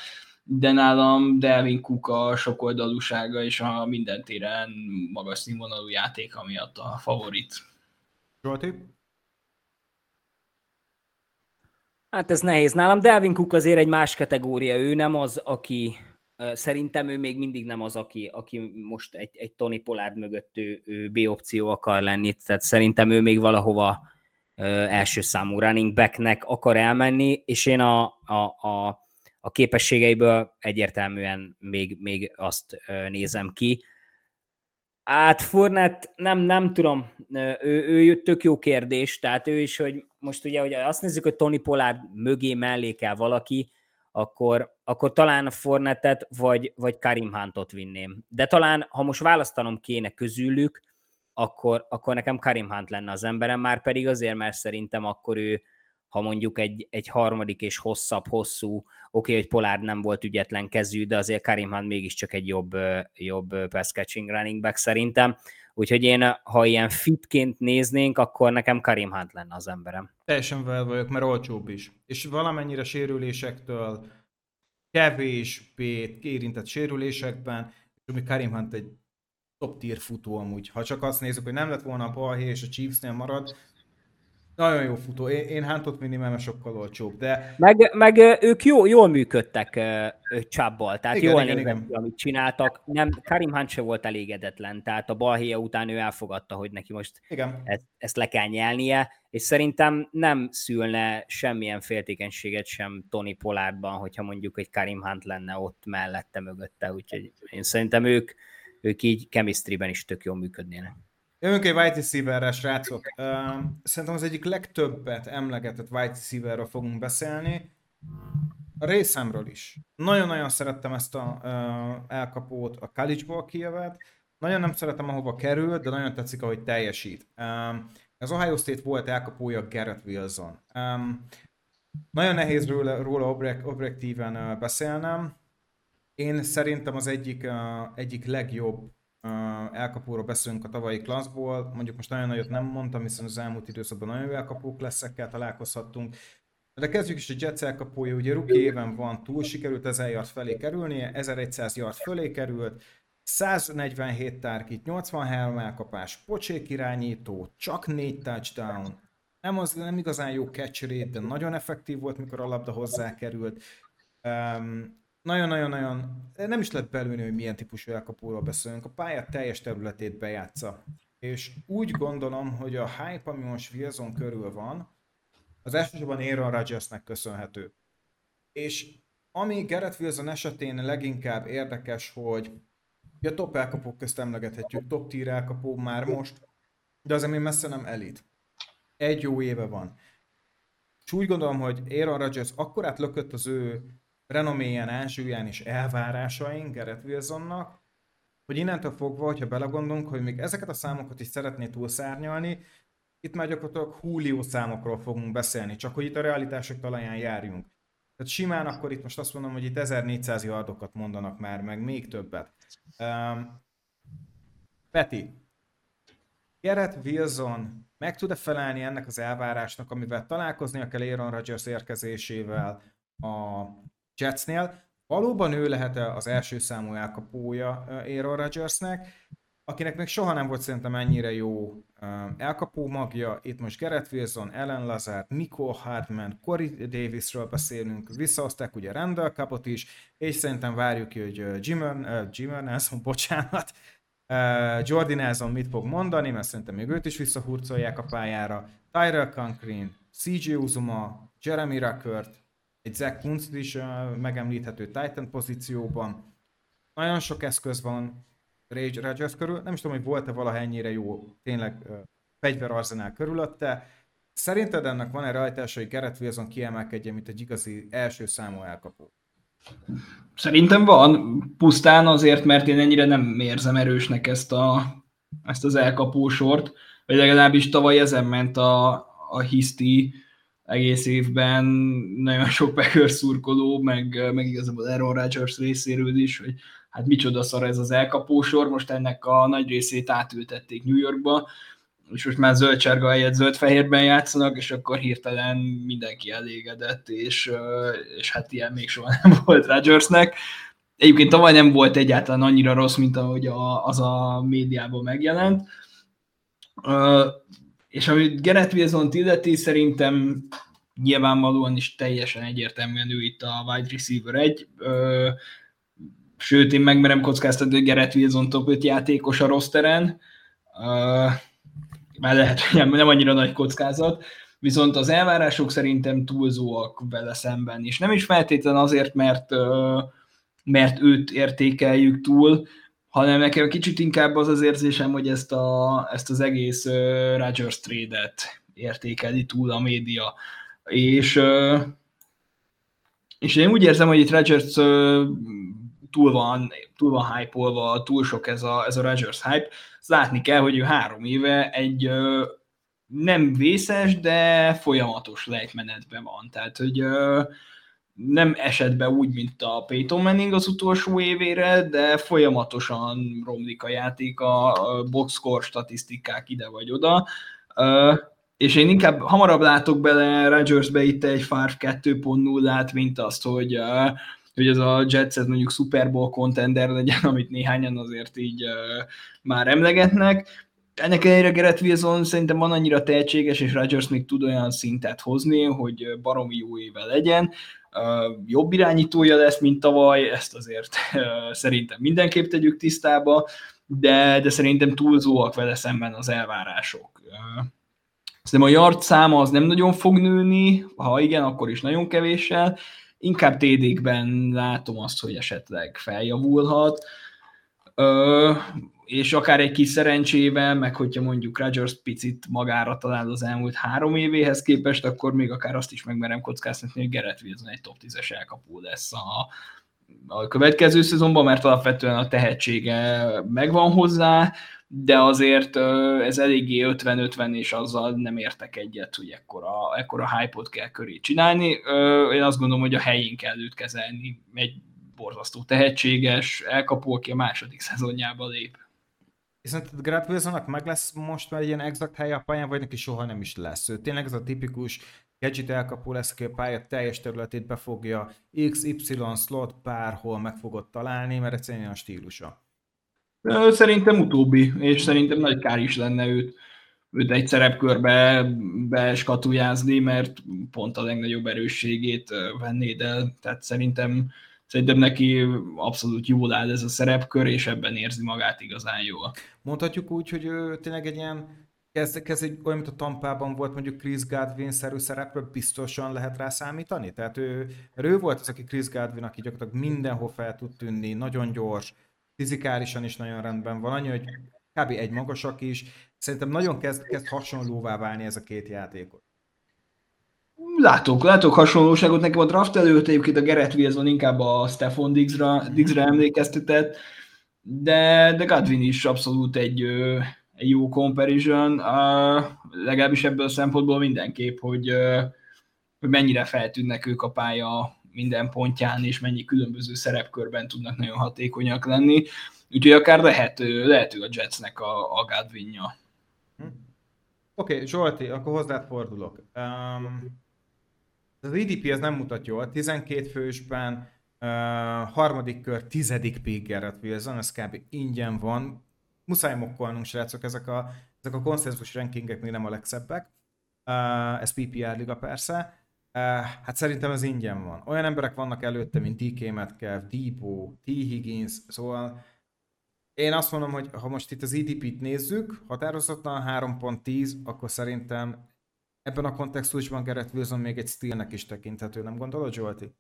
de nálam Dalvin Cook a sokoldalúsága és a minden téren magas színvonalú játéka miatt a favorit. Zsolti? Hát ez nehéz nálam. Dalvin Cook azért egy más kategória. Ő nem az, aki, szerintem ő még mindig nem az, aki most egy Tony Pollard mögött ő B-opció akar lenni. Tehát szerintem ő még valahova első számú running backnek akar elmenni, és én a képességeiből egyértelműen még azt nézem ki. Hát Fournette, nem tudom, ő tök jó kérdés, tehát ő is, hogy most ugye, hogy azt nézzük, hogy Tony Pollard mögé mellé kell valaki, akkor talán a Fournette-et vagy Kareem Huntot vinném. De talán, ha most választanom kéne közülük, akkor nekem Kareem Hunt lenne az emberem, már pedig azért, mert szerintem akkor ő, ha mondjuk egy harmadik és hosszú, hogy Pollard nem volt ügyetlen kezű, de azért Kareem Hunt mégiscsak egy jobb pass catching running back szerintem. Úgyhogy én, ha ilyen fitként néznénk, akkor nekem Kareem Hunt lenne az emberem. Teljesen vel vagyok, mert olcsóbb is. És valamennyire sérülésektől kevésbé érintett sérülésekben, és ami Kareem Hunt egy top tier futó amúgy. Ha csak azt nézzük, hogy nem lett volna a balhé és a Chiefsnél marad, Nagyon jó futó. Én Huntot minimálme sokkal olcsóbb, de... Meg ők jól működtek Chubb-bal, tehát igen, jól nézett ki, amit csináltak. Nem, Kareem Hunt se volt elégedetlen, tehát a balhéja után ő elfogadta, hogy neki most ezt le kell nyelnie, és szerintem nem szülne semmilyen féltékenységet sem Tony Pollardban, hogyha mondjuk egy Kareem Hunt lenne ott mellette, mögötte, úgyhogy én szerintem ők így chemistryben is tök jól működnének. Jövünk egy wide receiverre, srácok. Szerintem az egyik legtöbbet emlegetett wide receiverről fogunk beszélni. A részemről is. Nagyon-nagyon szerettem ezt a elkapót, a college-ból kijövet. Nagyon nem szeretem, ahova kerül, de nagyon tetszik, ahogy teljesít. Az Ohio State volt elkapója Garrett Wilson. Nagyon nehéz róla objektíven beszélnem. Én szerintem az egyik legjobb elkapóról beszélünk a tavalyi klaszból, mondjuk most nagyon nagyot nem mondtam, hiszen az elmúlt időszakban nagyon jó elkapók leszekkel találkozhattunk. De kezdjük is a Jets elkapója, ugye rookie éven van, túl sikerült 1000 yard felé kerülnie, 1100 yard fölé került, 147 target, 83 elkapás, pocsék irányító, csak 4 touchdown, nem igazán jó catch rate, de nagyon effektív volt, mikor a labda hozzá került. Nagyon-nagyon-nagyon, nem is lehet belülni, hogy milyen típusú elkapóról beszélünk, a pályát teljes területét bejátsza. És úgy gondolom, hogy a hype, ami most Wilson körül van, az elsősorban Aaron Rodgersnek köszönhető. És ami Garrett Wilson esetén leginkább érdekes, hogy a top elkapók közt emlegethetjük, top tier elkapó már most, de azért még messze nem elit. Egy jó éve van. És úgy gondolom, hogy Aaron Rodgers akkorát lökött az ő renoméján, ázsúlyán és elvárásaink Garrett Wilsonnak, hogy innentől fogva, hogyha belegondolunk, hogy még ezeket a számokat is szeretné túlszárnyalni, itt már gyakorlatilag Julio számokról fogunk beszélni, csak hogy itt a realitások talaján járjunk. Tehát simán akkor itt most azt mondom, hogy itt 1400 yardokat mondanak már, meg még többet. Peti, Garrett Wilson meg tud-e felelni ennek az elvárásnak, amivel találkoznia kell Aaron Rodgers érkezésével a Jetsnél? Valóban ő lehet az első számú elkapója Aaron Rodgersnek, akinek még soha nem volt szerintem ennyire jó elkapó magja. Itt most Garrett Wilson, Allen Lazard, Nicole Hardman, Corey Davisről beszélünk, visszahozták ugye Randall Cobbot is, és szerintem várjuk ki, hogy Jordy Nelson mit fog mondani, mert szerintem még őt is visszahurcolják a pályára, Tyrell Conklin, CJ Uzuma, Jeremy Ruckert, egy Zach Kuntz is megemlíthető Titan pozícióban. Nagyon sok eszköz van Rodgers körül. Nem is tudom, hogy volt-e valaha ennyire jó tényleg fegyverarzenál körülötte. Szerinted ennek van-e rajtása, hogy Garrett Wilson kiemelkedjen, mint egy igazi első számú elkapó? Szerintem van. Pusztán azért, mert én ennyire nem érzem erősnek ezt az elkapósort. Vagy legalábbis tavaly ezen ment a hiszti, egész évben nagyon sok Packers szurkoló, meg igazából Aaron Rodgers részéről is, hogy hát micsoda szar ez az elkapósor, most ennek a nagy részét átültették New Yorkba, és most már zöldsárga helyett zöld-fehérben játszanak, és akkor hirtelen mindenki elégedett, és hát ilyen még soha nem volt Rodgersnek. Egyébként tavaly nem volt egyáltalán annyira rossz, mint ahogy az a médiában megjelent. És amit Garrett Wilson-t illeti, szerintem nyilvánvalóan is teljesen egyértelműen ő itt a wide receiver 1. Sőt, én megmerem kockáztatni, hogy Garrett Wilson top 5 játékos a rosteren. Már lehet, hogy nem annyira nagy kockázat. Viszont az elvárások szerintem túlzóak vele szemben. És nem is feltétlenül azért, mert őt értékeljük túl, hanem nekem kicsit inkább az az érzésem, hogy ezt az egész Rodgers trade-et értékeli túl a média. És én úgy érzem, hogy itt Rodgers túl van hype-olva, túl sok ez a Rodgers hype. Ezt látni kell, hogy ő 3 éve egy nem vészes, de folyamatos lejtmenetben van. Tehát, hogy... nem esett be úgy, mint a Peyton Manning az utolsó évére, de folyamatosan romlik a játék, a boxscore statisztikák ide vagy oda. És én inkább hamarabb látok bele Rodgersbe itt egy Favre 2.0-át, mint azt, hogy ez a Jets ez mondjuk Super Bowl contender legyen, amit néhányan azért így már emlegetnek. Ennek ellenére Garrett Wilson szerintem van annyira tehetséges, és Rodgers még tud olyan szintet hozni, hogy baromi jó éve legyen. Jobb irányítója lesz, mint tavaly, ezt azért szerintem mindenképp tegyük tisztába, de szerintem túlzóak vele szemben az elvárások. Szerintem a yard száma az nem nagyon fog nőni, ha igen, akkor is nagyon kevéssel. Inkább TD-kben látom azt, hogy esetleg feljavulhat, és akár egy kis szerencsével, meg hogyha mondjuk Rodgers picit magára talál az elmúlt 3 évéhez képest, akkor még akár azt is megmerem kockáztatni, hogy Garrett Wilson egy top 10-es elkapó lesz a következő szezonban, mert alapvetően a tehetsége megvan hozzá, de azért ez eléggé 50-50, és azzal nem értek egyet, hogy ekkora hype-ot kell köré csinálni. Én azt gondolom, hogy a helyén kell őt kezelni, egy borzasztó tehetséges elkapó, aki a második szezonjába lép. Viszont Garrett Wilsonnak meg lesz most már egy ilyen exakt helye a pályán, vagy neki soha nem is lesz. Ő tényleg ez a tipikus gadget elkapó lesz, aki a pálya teljes területét befogja, XY slot bárhol meg fogod találni, mert egyszerűen a stílusa. Szerintem utóbbi, és szerintem nagy kár is lenne őt egy szerepkörbe beskatujázni, mert pont a legnagyobb erősségét vennéd el. Tehát szerintem neki abszolút jól áll ez a szerepkör, és ebben érzi magát igazán jól. Mondhatjuk úgy, hogy ő tényleg egy ilyen, ez egy olyan, mint a Tampában volt mondjuk Chris Godwin-szerű szerepről, biztosan lehet rá számítani? Tehát ő volt az, aki Chris Godwin, aki gyakorlatilag mindenhol fel tud tűnni, nagyon gyors, fizikálisan is nagyon rendben van, annyi, hogy kb. Egy magasak is. Szerintem nagyon kezd hasonlóvá válni ez a két játékot. Látok hasonlóságot. Nekem a draft előtt egyébként a Garrett Wilson inkább a Stephon Diggsra emlékeztetett, de Godwin is abszolút egy jó comparison, legalábbis ebből a szempontból mindenképp, hogy mennyire feltűnnek ők a pálya minden pontján, és mennyi különböző szerepkörben tudnak nagyon hatékonyak lenni. Úgyhogy akár lehető a Jetsnek a Godwinja. Oké, Zsolti, akkor hozzád fordulok. Az EDP ez nem mutat jól. 12 fősben, harmadik kör, 10. pick Garrett Wilson, ez kb. Ingyen van. Muszáj mokkolnunk, srácok, ezek a konszenzus rankingek még nem a legszebbek. Ez PPR liga persze. Hát szerintem ez ingyen van. Olyan emberek vannak előtte, mint DK Metcalf, Debo, Tee Higgins, szóval én azt mondom, hogy ha most itt az EDP-t nézzük, határozottan 3.10, akkor szerintem ebben a kontextusban Garrett Wilson még egy stealnek is tekinthető, nem gondolod, Zsolti?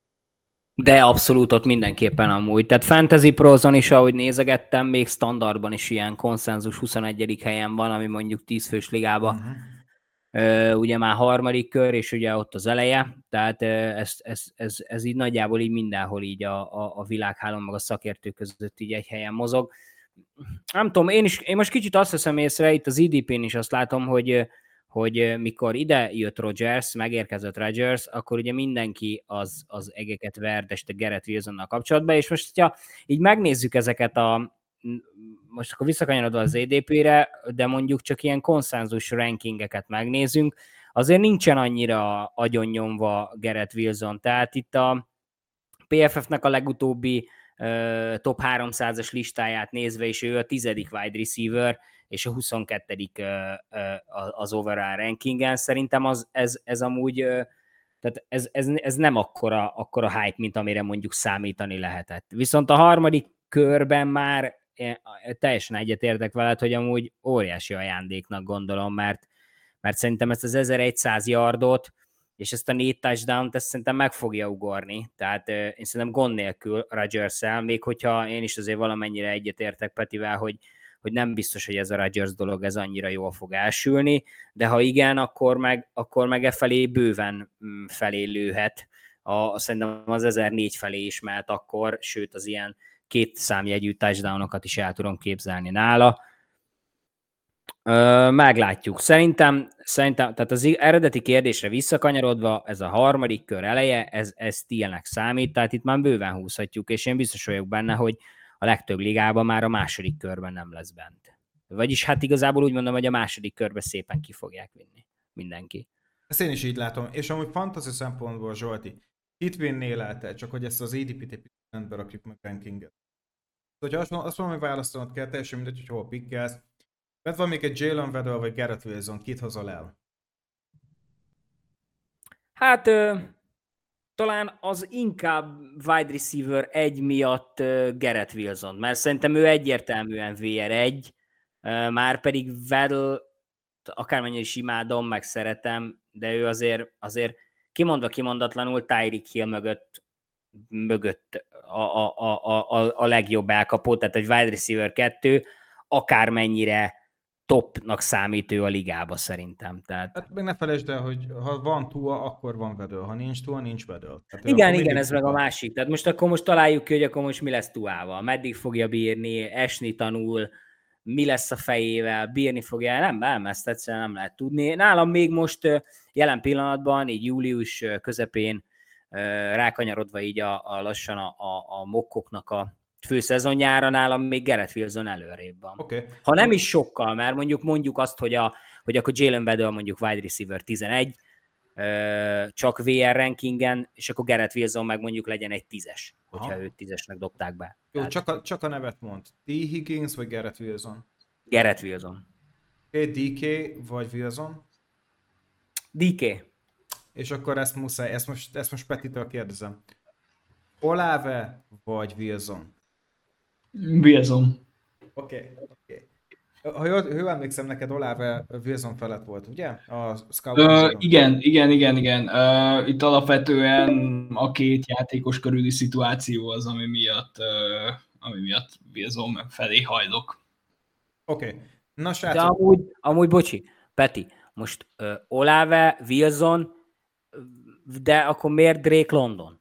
De abszolút, ott mindenképpen amúgy. Tehát Fantasy Prozon is, ahogy nézegettem, még standardban is ilyen konszenzus 21. helyen van, ami mondjuk 10 fős ligában. Uh-huh. Ugye már harmadik kör, és ugye ott az eleje, tehát ez így nagyjából így mindenhol így a világhálón, meg a szakértők között így egy helyen mozog. Nem tudom, én most kicsit azt veszem észre, itt az IDP-n is azt látom, hogy mikor ide jött Rodgers, megérkezett Rodgers, akkor ugye mindenki az egeket verdeste Garrett Wilsonnal kapcsolatban, és most ha így megnézzük ezeket most akkor visszakanyarodva az EDP-re, de mondjuk csak ilyen konszenzus rankingeket megnézünk, azért nincsen annyira agyonnyomva Garrett Wilson, tehát itt a PFF-nek a legutóbbi top 300-as listáját nézve, és ő a 10. wide receiver, és a 22. Az overall rankingen, szerintem ez amúgy... Tehát ez nem akkora hype, mint amire mondjuk számítani lehetett. Viszont a harmadik körben már teljesen egyetértek veled, hogy amúgy óriási ajándéknak gondolom, mert szerintem ezt az 1100 yardot, és ezt a 4 touchdown-t, ezt szerintem meg fogja ugorni. Tehát én szerintem gond nélkül Rodgers-el, még hogyha én is azért valamennyire egyetértek Petivel, hogy nem biztos, hogy ez a Rodgers dolog, ez annyira jól fog elsülni, de ha igen, akkor meg e felé bőven felé lőhet. Szerintem az 1004 felé is mehet akkor, sőt az ilyen 2 számjegyű touchdownokat is el tudom képzelni nála. Meglátjuk. Szerintem, tehát az eredeti kérdésre visszakanyarodva, ez a harmadik kör eleje, ez stealnek számít, tehát itt már bőven húzhatjuk, és én biztos vagyok benne, hogy a legtöbb ligában már a második körben nem lesz bent. Vagyis hát igazából úgy mondom, hogy a második körbe szépen ki fogják vinni mindenki. Ezt én is így látom, és amúgy fantasy szempontból, Zsolti, itt vinnél el te, csak hogy ezt az EDP-t rendbe rakjuk meg rankinget. Hogyha azt mondom, hogy választanod kell, teljesen mindegy, hogy hol pikkelsz, Mert van még egy Jalen Waddell vagy Garrett Wilson, kit hozol el? Hát talán az inkább wide receiver 1 miatt Garrett Wilson, mert szerintem ő egyértelműen VR1, már pedig Waddell, akármennyire is imádom, meg szeretem, de ő azért kimondatlanul Tyreek Hill mögött a legjobb elkapó, tehát egy wide receiver 2, akármennyire topnak számít ő a ligába szerintem. Tehát... Hát meg ne felejtsd el, hogy ha van Tua, akkor van Waddell, ha nincs Tua, nincs Waddell. Tehát igen, ez meg a másik. Tehát most találjuk ki, hogy akkor most mi lesz Tuával, meddig fogja bírni, esni tanul, mi lesz a fejével, bírni fogja, nem, ezt egyszerűen nem lehet tudni. Nálam még most jelen pillanatban, így július közepén rákanyarodva így a lassan a mokkoknak a főszezonjára, nálam még Garrett Wilson előrébb van. Okay. Ha nem is sokkal, mert mondjuk azt, hogy akkor Jalen Waddell mondjuk wide receiver 11, csak VR rankingen, és akkor Garrett Wilson meg mondjuk legyen egy 10-es, hogyha őt 10-esnek dobták be. Jó, tehát... csak a nevet mond. Tee Higgins vagy Garrett Wilson? Garrett Wilson. DK vagy Wilson? DK. És akkor ezt muszáj, ezt most Petitől kérdezem. Olave vagy Wilson? Wilson. Oké. Ha jól emlékszem, neked Olave Wilson felett volt, ugye? A igen. Itt alapvetően a két játékos körüli szituáció az, ami miatt Wilson felé hajlok. Oké. Na, srácok. De amúgy bocsi, Peti, most Olave, Wilson, de akkor miért Drake London?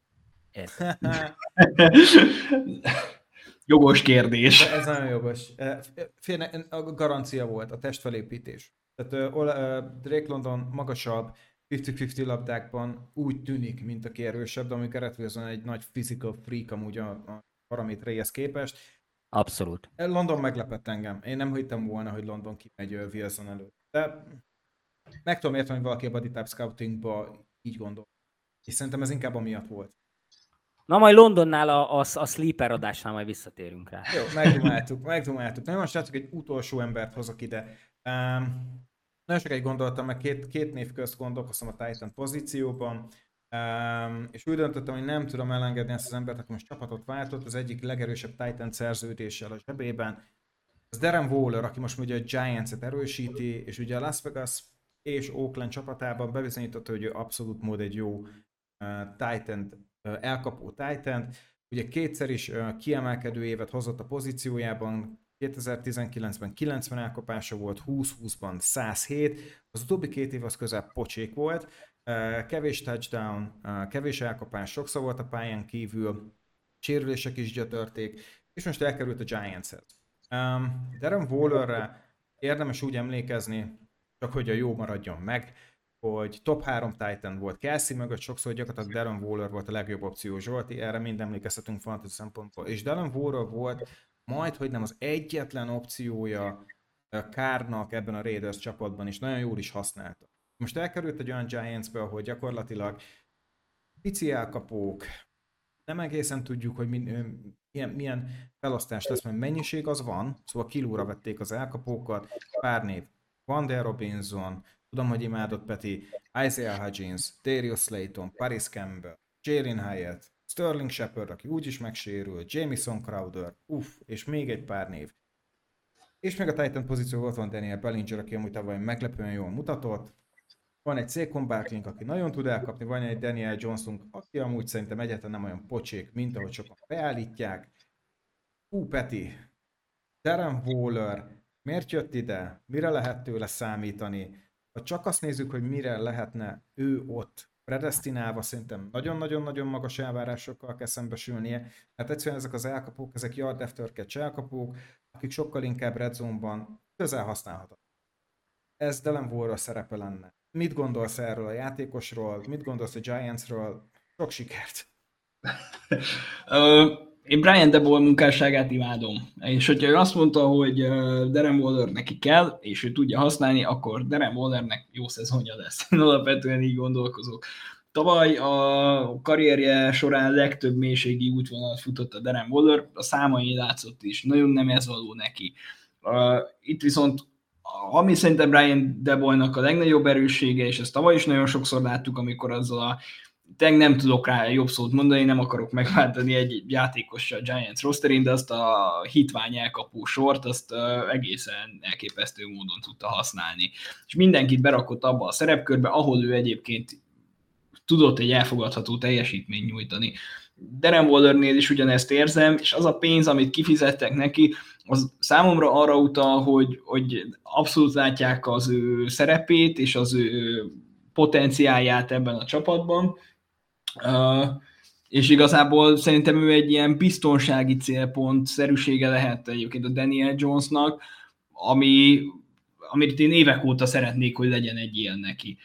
Jogos kérdés. De ez nagyon jogos. Félne, a garancia volt, a testfelépítés. Tehát Drake London magasabb, 50-50 labdákban úgy tűnik, mint aki erősebb, de amikor Garrett Wilson egy nagy physical freak amúgy a paramétreihez képest. Abszolút. London meglepett engem. Én nem hittem volna, hogy London kimegy Wilson előtt. De meg tudom érteni, hogy valaki a body type scoutingba így gondol. És szerintem ez inkább amiatt volt. Na, majd Londonnál a sleeper adásnál majd visszatérünk rá. Jó, megdumáltuk. Na, most látjuk, egy utolsó embert hozok ide. Nagyon sokáig gondoltam, meg két név közt gondolkoztam a Titan pozícióban, és úgy döntöttem, hogy nem tudom elengedni ezt az embert, aki most csapatot váltott, az egyik legerősebb Titan szerződéssel a zsebében. Az Darren Waller, aki most ugye a Giants-et erősíti, és ugye a Las Vegas és Oakland csapatában bebizonyította, hogy ő abszolút mód egy jó elkapó Titan. Ugye kétszer is kiemelkedő évet hozott a pozíciójában, 2019-ben 90 elkapása volt, 20-20-ban 107, az utóbbi két év az közel pocsék volt, kevés touchdown, kevés elkapás, sokszor volt a pályán kívül, sérülések is gyötörték, és most elkerült a Giants-hez. Darren Wallerre érdemes úgy emlékezni, csak hogy a jó maradjon meg, hogy top 3 Titan volt Kelsey mögött, sokszor gyakorlatilag Darren Waller volt a legjobb opció, Zsolti, erre mind emlékeztetünk fontos szempontból. És Darren Waller volt majd, hogy nem az egyetlen opciója Kárnak ebben a Raiders csapatban, és nagyon jól is használta. Most elkerült egy olyan Giants-be, hogy gyakorlatilag pici elkapók, nem egészen tudjuk, hogy milyen felosztás lesz, mert mennyiség az van, szóval kilóra vették az elkapókat, pár név, Vander Robinson, tudom, hogy imádott Peti, Isaiah Hodgins, Darius Slayton, Paris Campbell, Jalen Hyatt, Sterling Shepard, aki úgyis megsérül, Jamison Crowder, és még egy pár név. És még a Titan pozíció ott van Daniel Bellinger, aki amúgy tavaly meglepően jól mutatott. Van egy Saquon Barkley, aki nagyon tud elkapni, van egy Daniel Johnson, aki amúgy szerintem egyáltalán nem olyan pocsék, mint ahogy sokan beállítják. Peti, Darren Waller, miért jött ide? Mire lehet tőle számítani? Ha csak azt nézzük, hogy mire lehetne ő ott predesztinálva, szerintem nagyon-nagyon-nagyon magas elvárásokkal kell szembesülnie, mert egyszerűen ezek az elkapók, ezek yard after catch elkapók, akik sokkal inkább red zone-ban közel használhatatlan. Ez Darren Waller szerepe lenne. Mit gondolsz erről a játékosról? Mit gondolsz a Giantsról? Sok sikert! Én Brian Daboll munkásságát imádom, és hogyha ő azt mondta, hogy Darren Waller neki kell, és ő tudja használni, akkor Darren Wallernek jó szezonja lesz. Én alapvetően így gondolkozok. Tavaly a karrierje során legtöbb mélységi útvonalat futott a Darren Waller, a számai látszott is, nagyon nem ez való neki. Itt viszont ami szerintem Brian Dabollnak a legnagyobb erőssége, és ezt tavaly is nagyon sokszor láttuk, amikor azzal a nem tudok rá jobb szót mondani, nem akarok megváltani egy játékos a Giants rosterén, de azt a hitvány elkapó sort, azt egészen elképesztő módon tudta használni. És mindenkit berakott abba a szerepkörbe, ahol ő egyébként tudott egy elfogadható teljesítményt nyújtani. Darren Wallernél is ugyanezt érzem, és az a pénz, amit kifizettek neki, az számomra arra utal, hogy abszolút látják az ő szerepét, és az ő potenciálját ebben a csapatban, és igazából szerintem ő egy ilyen biztonsági célpont szerűsége lehet egyébként a Daniel Jonesnak, amit én évek óta szeretnék, hogy legyen egy ilyen neki.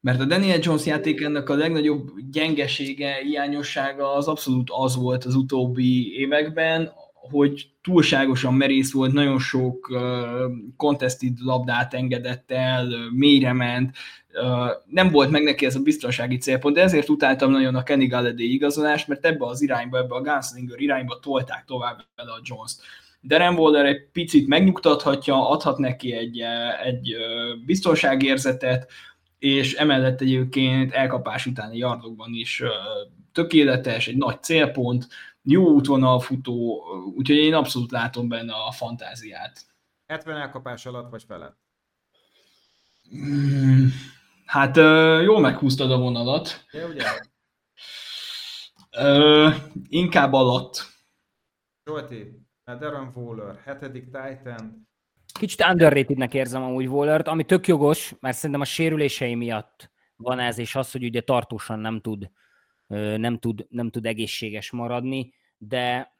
Mert a Daniel Jones játékának a legnagyobb gyengesége, hiányossága az abszolút az volt az utóbbi években, hogy túlságosan merész volt, nagyon sok contested labdát engedett el, mélyre ment, nem volt meg neki ez a biztonsági célpont, de ezért utáltam nagyon a Kenny Galladay igazolást, mert ebbe az irányba, ebbe a Gunslinger irányba tolták tovább bele a Jones-t. Darren Waller egy picit megnyugtathatja, adhat neki egy biztonságérzetet, és emellett egyébként elkapás utáni yardokban is tökéletes, egy nagy célpont, jó útvonalfutó, úgyhogy én abszolút látom benne a fantáziát. 70 elkapás alatt vagy felett? Hát jól meghúztad a vonalat. De ugye? Inkább alatt. Zsolti, Darren Waller, 7. tight end. Kicsit underratednek érzem amúgy Wallert, ami tök jogos, mert szerintem a sérülései miatt van ez, és az, hogy ugye tartósan nem tud egészséges maradni, de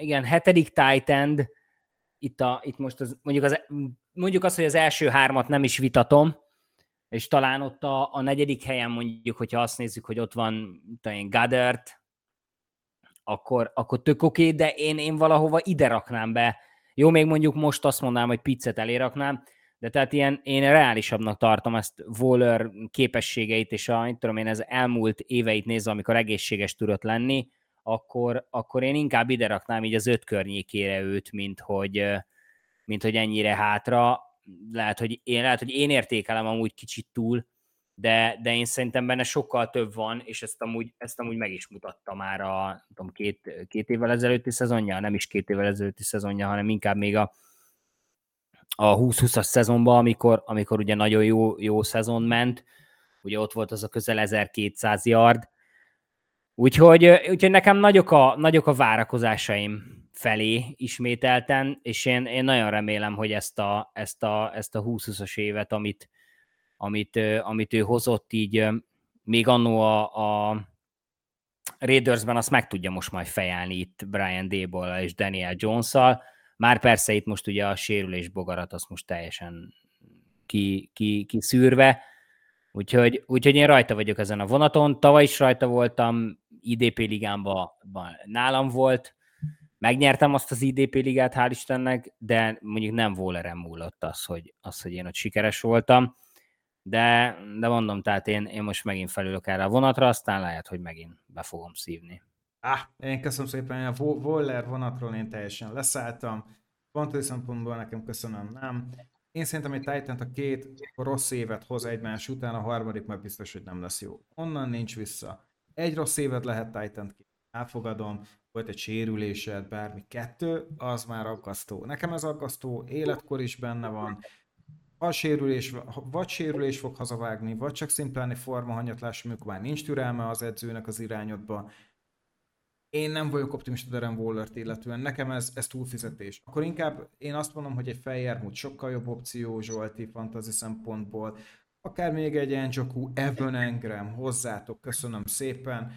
igen, 7. tight end, itt most mondjuk azt, hogy az első 3-at nem is vitatom, és talán ott a 4. helyen mondjuk, hogyha azt nézzük, hogy ott van Goddard, akkor tök oké, de én valahova ide raknám be. Jó, még mondjuk most azt mondanám, hogy Pizzet eléraknám, de tehát ilyen, én reálisabbnak tartom ezt Waller képességeit, és az elmúlt éveit nézve, amikor egészséges tudott lenni, akkor én inkább ide raknám így az 5 környékére őt, mint hogy ennyire hátra. Lehet, hogy én értékelem amúgy kicsit túl, de én szerintem benne sokkal több van, és ezt amúgy meg is mutatta már a két évvel ezelőtti szezonja, nem is 2 évvel ezelőtti szezonja, hanem inkább még a 20-20-as szezonban, amikor ugye nagyon jó szezon ment, ugye ott volt az a közel 1200 yard, úgyhogy nekem nagyok a várakozásaim felé ismételten, és én nagyon remélem, hogy ezt a 20-20-as évet, amit ő hozott így még annó a Raidersben, azt meg tudja most majd fejelni itt Brian Daboll és Daniel Jones-szal. Már persze itt most ugye a sérülés bogarat azt most teljesen kiszűrve, úgyhogy én rajta vagyok ezen a vonaton. Tavaly is rajta voltam, IDP ligámban nálam volt, megnyertem azt az IDP ligát, hál' Istennek, de mondjuk nem Wallerem múlott az, hogy én ott sikeres voltam. De mondom, tehát én most megint felülök erre a vonatra, aztán lehet, hogy megint be fogom szívni. Én köszönöm szépen, a Waller vonatról én teljesen leszálltam. Pontos szempontból nekem köszönöm, nem. Én szerintem, hogy Titan a 2 rossz évet hoz egymás után, a 3. már biztos, hogy nem lesz jó. Onnan nincs vissza. 1 rossz évet lehet Titan 2. Elfogadom, volt egy sérülésed, bármi 2, az már aggasztó. Nekem ez aggasztó, életkor is benne van. A sérülés, vagy sérülés fog hazavágni, vagy csak szimplán formahanyatlás, amikor már nincs türelme az edzőnek az irányodba. Én nem vagyok optimista Darren Wallert illetően, nekem ez túlfizetés. Akkor inkább én azt mondom, hogy egy Feyermuth sokkal jobb opció Zsolti fantasy szempontból, akár még egy Njoku, Evan Engram, hozzátok, köszönöm szépen,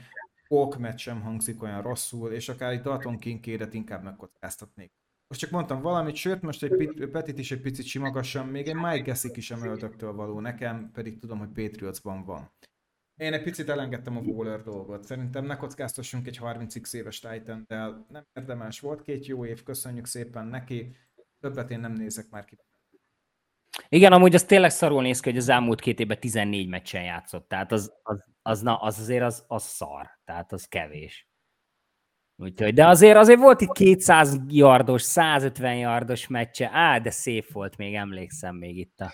Oakmet sem hangzik olyan rosszul, és akár egy Dalton Kinkédet inkább megkockáztatnék. Most csak mondtam valamit, sőt, most egy Petit is egy picit simagassam, még egy Mike Gesicki sem öldöktől való nekem, pedig tudom, hogy Patriotsban van. Én egy picit elengedtem a Waller dolgot. Szerintem ne kockáztassunk egy 30x éves Titan-del. Nem érdemes, volt 2 jó év, köszönjük szépen neki. Többet én nem nézek már ki. Igen, amúgy az tényleg szarul néz ki, hogy az elmúlt 2 évben 14 meccsen játszott. Tehát az azért az szar. Tehát az kevés. Úgyhogy, de azért volt itt 200 yardos, 150 yardos meccse. Á, de szép volt, még emlékszem még itt a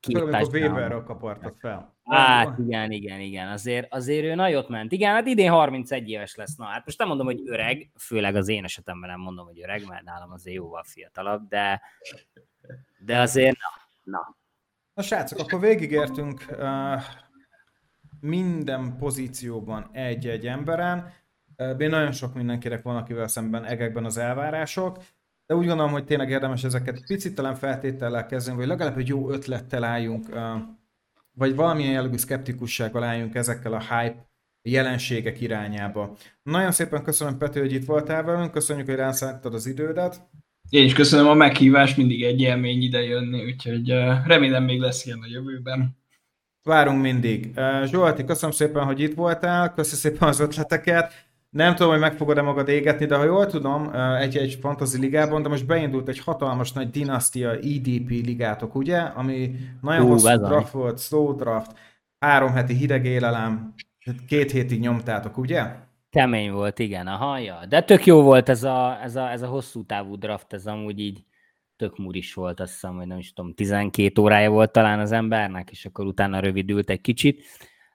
képesben. Amikor Weberről kapartad fel. Hát igen, azért ő nagyot ment. Igen, hát idén 31 éves lesz. Na, hát most nem mondom, hogy öreg, főleg az én esetemben nem mondom, hogy öreg, mert nálam azért jóval fiatalabb, de azért na. Na srácok, akkor végigértünk minden pozícióban egy-egy emberen. Én nagyon sok mindenkinek van, akivel szemben egekben az elvárások, de úgy gondolom, hogy tényleg érdemes ezeket picit talán feltétellel kezdeni, vagy legalább egy jó ötlettel álljunk, vagy valamilyen jellegű szkeptikussággal álljunk ezekkel a hype jelenségek irányába. Nagyon szépen köszönöm, Peti, hogy itt voltál velünk, köszönjük, hogy rászálltad az idődet. Én is köszönöm a meghívást, mindig egy élmény ide jönni, úgyhogy remélem még lesz ilyen a jövőben. Várunk mindig. Zsolti, köszönöm szépen, hogy itt voltál, köszönöm szépen az ötleteket. Nem tudom, hogy meg fogod-e magad égetni, de ha jól tudom, egy fantasy ligában, de most beindult egy hatalmas nagy dinasztia EDP ligátok, ugye? Ami nagyon hosszú draft volt, slow draft, 3 heti hideg élelem, 2 hétig nyomtátok, ugye? Kemény volt, igen, ja. De tök jó volt ez a hosszú távú draft, ez amúgy így tök muris volt, azt hiszem, hogy nem is tudom, 12 órája volt talán az embernek, és akkor utána rövidült egy kicsit.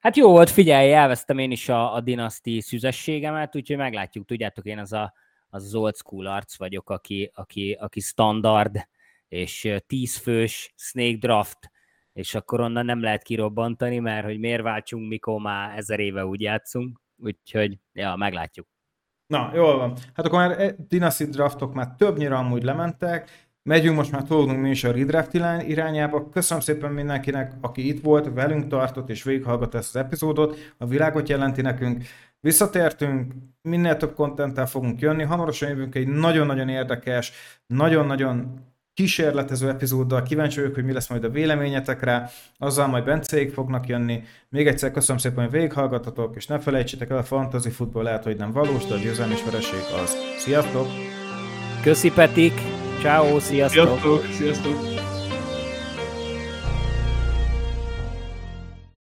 Hát jó volt, figyelj, elvesztem én is a dinaszti szüzességemet, úgyhogy meglátjuk, tudjátok, én az old school arc vagyok, aki standard, és 10 fős snake draft, és akkor onnan nem lehet kirobbantani, mert hogy miért váltsunk, mikor már 1000 éve úgy játszunk, úgyhogy ja, meglátjuk. Na, jól van. Hát akkor már dinaszti draftok már többnyire amúgy lementek, megyünk most már tolódunk mi is a redraft irányába. Köszönöm szépen mindenkinek, aki itt volt, velünk tartott és végighallgatta ezt az epizódot, a világot jelenti nekünk. Visszatértünk, minél több kontenttel fogunk jönni, hamarosan jövünk egy nagyon-nagyon érdekes, nagyon-nagyon kísérletező epizóddal, kíváncsi vagyok, hogy mi lesz majd a véleményetekre, azzal majd Bencéig fognak jönni. Még egyszer köszönöm szépen, hogy végighallgattatok, és ne felejtsétek el, a fantasy futball lehet, hogy nem valós, de a győzelem és vereség az. Sziasztok! Köszi Petik! Ciao, sziasztok! Sziasztok!